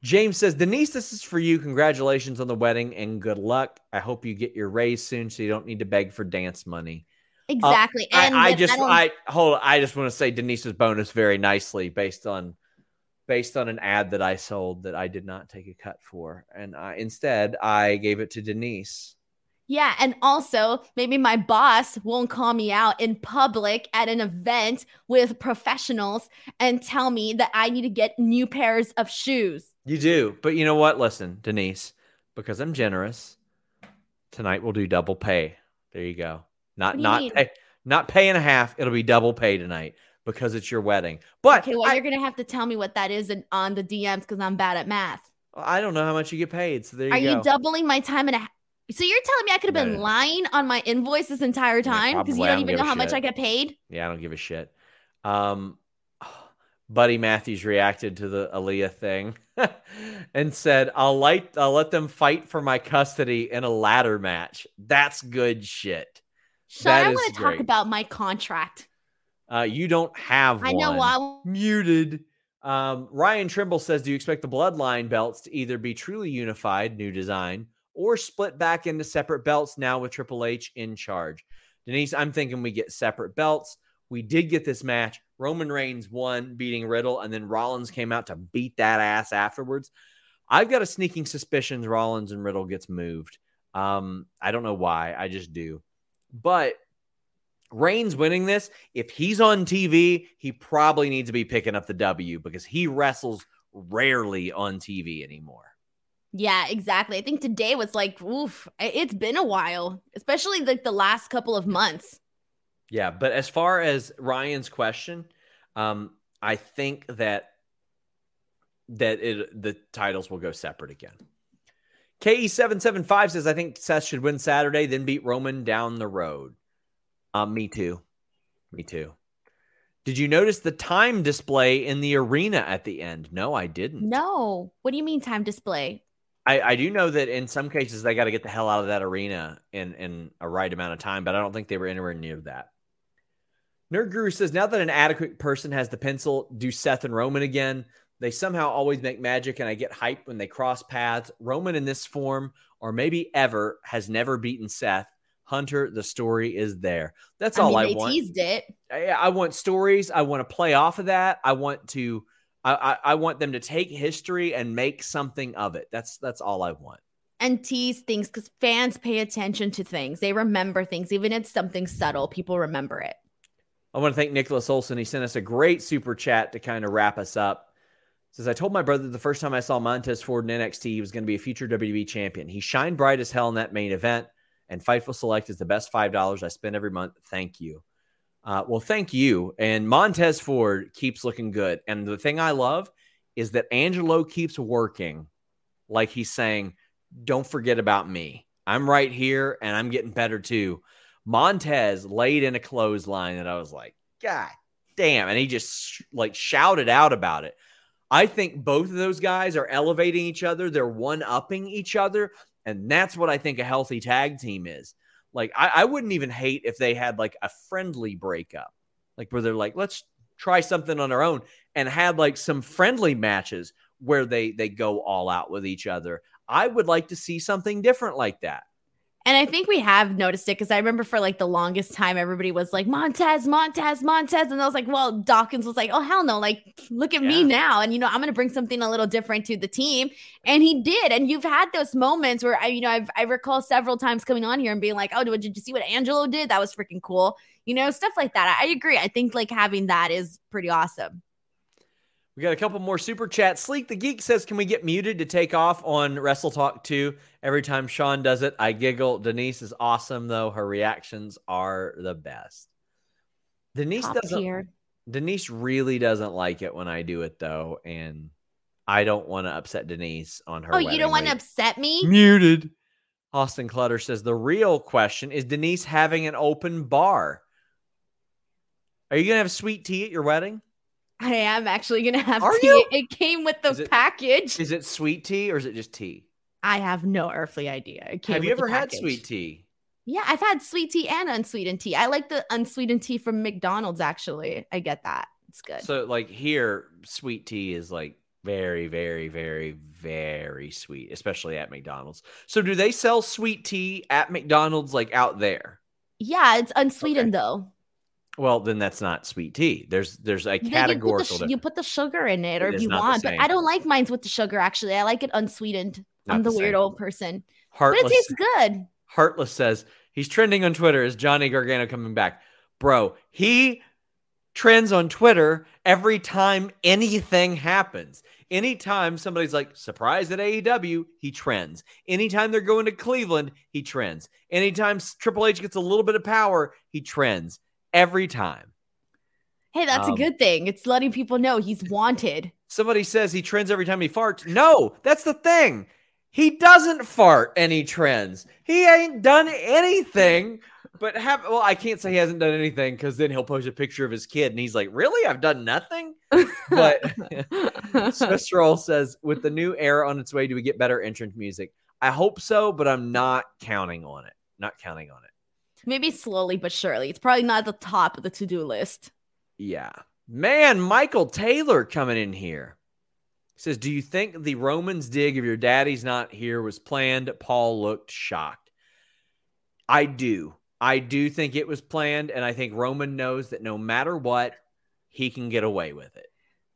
James says, Denise, this is for you. Congratulations on the wedding and good luck. I hope you get your raise soon so you don't need to beg for dance money. Exactly. I just want to say Denise's bonus very nicely based on an ad that I sold that I did not take a cut for. And instead, I gave it to Denise. Yeah, and also maybe my boss won't call me out in public at an event with professionals and tell me that I need to get new pairs of shoes. You do, but you know what? Listen, Denise, because I'm generous, tonight we'll do double pay. There you go. Not pay and a half. It'll be double pay tonight because it's your wedding. But okay, well, you're going to have to tell me what that is on the DMs because I'm bad at math. I don't know how much you get paid. So there you go. Are you doubling my time and a half? So you're telling me I could have been lying on my invoice this entire time because you don't even know how much I get paid? Yeah, I don't give a shit. Buddy Matthews reacted to the Aliyah thing and said, I'll let them fight for my custody in a ladder match. That's good shit. Sean, I want to talk about my contract. You don't have one. I know. Muted. Ryan Trimble says, do you expect the Bloodline belts to either be truly unified, new design, or split back into separate belts now with Triple H in charge? Denise, I'm thinking we get separate belts. We did get this match. Roman Reigns won, beating Riddle, and then Rollins came out to beat that ass afterwards. I've got a sneaking suspicion Rollins and Riddle gets moved. I don't know why. I just do. But Reigns winning this, if he's on TV, he probably needs to be picking up the W because he wrestles rarely on TV anymore. Yeah, exactly. I think today was like, oof, it's been a while, especially like the last couple of months. Yeah, but as far as Ryan's question, I think that the titles will go separate again. KE775 says, I think Seth should win Saturday, then beat Roman down the road. Me too. Did you notice the time display in the arena at the end? No, I didn't. No. What do you mean time display? I do know that in some cases they got to get the hell out of that arena in a right amount of time, but I don't think they were anywhere near that. Nerd Guru says, now that an adequate person has the pencil, do Seth and Roman again. They somehow always make magic, and I get hyped when they cross paths. Roman in this form, or maybe ever, has never beaten Seth. Hunter, the story is there. That's all I want. They teased it. I want stories. I want to play off of that. I want them to take history and make something of it. That's all I want. And tease things because fans pay attention to things. They remember things. Even if it's something subtle, people remember it. I want to thank Nicholas Olson. He sent us a great super chat to kind of wrap us up. It says, I told my brother the first time I saw Montez Ford in NXT, he was going to be a future WWE champion. He shined bright as hell in that main event. And Fightful Select is the best $5 I spend every month. Thank you. Well, thank you. And Montez Ford keeps looking good. And the thing I love is that Angelo keeps working like he's saying, don't forget about me. I'm right here and I'm getting better too. Montez laid in a clothesline that I was like, God damn. And he just shouted out about it. I think both of those guys are elevating each other. They're one-upping each other. And that's what I think a healthy tag team is. I wouldn't even hate if they had a friendly breakup, where they're let's try something on our own and had some friendly matches where they go all out with each other. I would like to see something different like that. And I think we have noticed it because I remember for the longest time, everybody was like, Montez. And I was like, well, Dawkins was like, oh, hell no. Look at me now. And, I'm going to bring something a little different to the team. And he did. And you've had those moments where, I recall several times coming on here and being like, oh, did you see what Angelo did? That was freaking cool. Stuff like that. I agree. I think having that is pretty awesome. We got a couple more super chats. Sleek the Geek says, can we get muted to take off on Wrestle Talk 2? Every time Sean does it, I giggle. Denise is awesome, though. Her reactions are the best. Denise really doesn't like it when I do it, though. And I don't want to upset Denise on her. Oh, you don't want to upset me? Muted. Austin Clutter says, the real question is Denise having an open bar? Are you going to have sweet tea at your wedding? I am actually going to have tea. It came with the package. Is it sweet tea or is it just tea? I have no earthly idea. Have you ever had sweet tea? Yeah, I've had sweet tea and unsweetened tea. I like the unsweetened tea from McDonald's, actually. I get that. It's good. So here, sweet tea is very, very, very, very sweet, especially at McDonald's. So do they sell sweet tea at McDonald's out there? Yeah, it's unsweetened though. Well, then that's not sweet tea. There's a categorical difference. You put the sugar in it or if you want, but I don't like mine with the sugar, actually. I like it unsweetened. I'm the weird old person. Heartless, but it tastes good. Heartless says, he's trending on Twitter. Is Johnny Gargano coming back? Bro, he trends on Twitter every time anything happens. Anytime somebody's like, surprise at AEW, he trends. Anytime they're going to Cleveland, he trends. Anytime Triple H gets a little bit of power, he trends. Every time. Hey, that's a good thing. It's letting people know he's wanted. Somebody says he trends every time he farts. No, that's the thing. He doesn't fart and he trends. He ain't done anything but have... Well, I can't say he hasn't done anything because then he'll post a picture of his kid and he's like, really? I've done nothing? But Swiss Roll says, with the new era on its way, do we get better entrance music? I hope so, but I'm not counting on it. Maybe slowly but surely. It's probably not at the top of the to-do list. Yeah. Man, Michael Taylor coming in here. Says, do you think the Roman's dig of your daddy's not here was planned? Paul looked shocked. I do think it was planned, and I think Roman knows that no matter what, he can get away with it.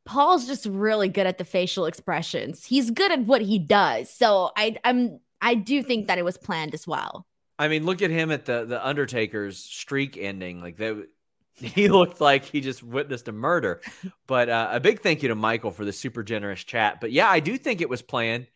Paul's just really good at the facial expressions. He's good at what he does. So I do think that it was planned as well. I mean, look at him at the Undertaker's streak ending. Like that. He looked like he just witnessed a murder. But a big thank you to Michael for the super generous chat. But yeah, I do think it was planned.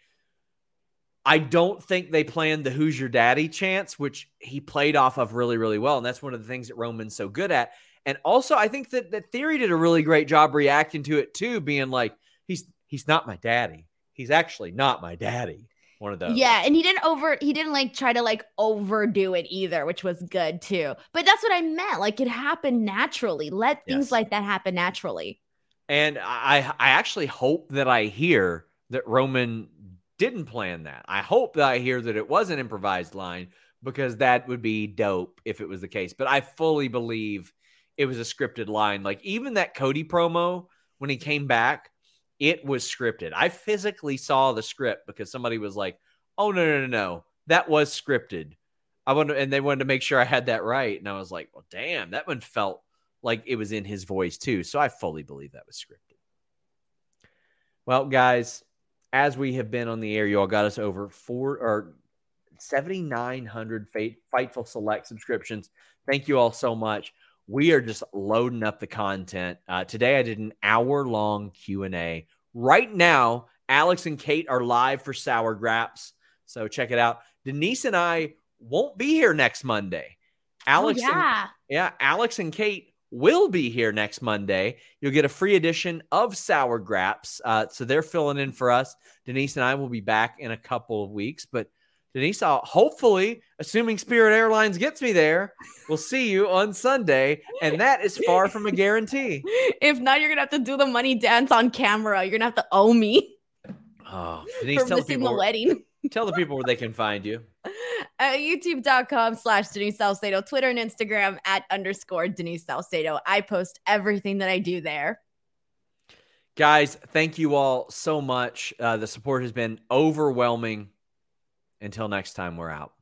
I don't think they planned the who's your daddy chance, which he played off of really, really well. And that's one of the things that Roman's so good at. And also, I think that Theory did a really great job reacting to it too, being like, he's not my daddy. He's actually not my daddy. One of those. Yeah, and he didn't try to overdo it either, which was good too. But that's what I meant. Like it happened naturally. Let things like that happen naturally. And I actually hope that I hear that Roman didn't plan that. I hope that I hear that it was an improvised line because that would be dope if it was the case. But I fully believe it was a scripted line. Like even that Cody promo when he came back, it was scripted. I physically saw the script because somebody was like, oh, no. That was scripted. And they wanted to make sure I had that right. And I was like, well, damn, that one felt like it was in his voice too. So I fully believe that was scripted. Well, guys, as we have been on the air, you all got us over 7,900 Fightful Select subscriptions. Thank you all so much. We are just loading up the content. Today, I did an hour-long Q&A. Right now, Alex and Kate are live for Sour Graps, so check it out. Denise and I won't be here next Monday. Alex and Kate will be here next Monday. You'll get a free edition of Sour Graps, so they're filling in for us. Denise and I will be back in a couple of weeks, but Denise, I'll hopefully, assuming Spirit Airlines gets me there, we'll see you on Sunday. And that is far from a guarantee. If not, you're going to have to do the money dance on camera. You're going to have to owe me. Oh, Denise, tell the people where they can find you. YouTube.com/Denise Salcedo, Twitter and Instagram @_Denise Salcedo. I post everything that I do there. Guys, thank you all so much. The support has been overwhelming. Until next time, we're out.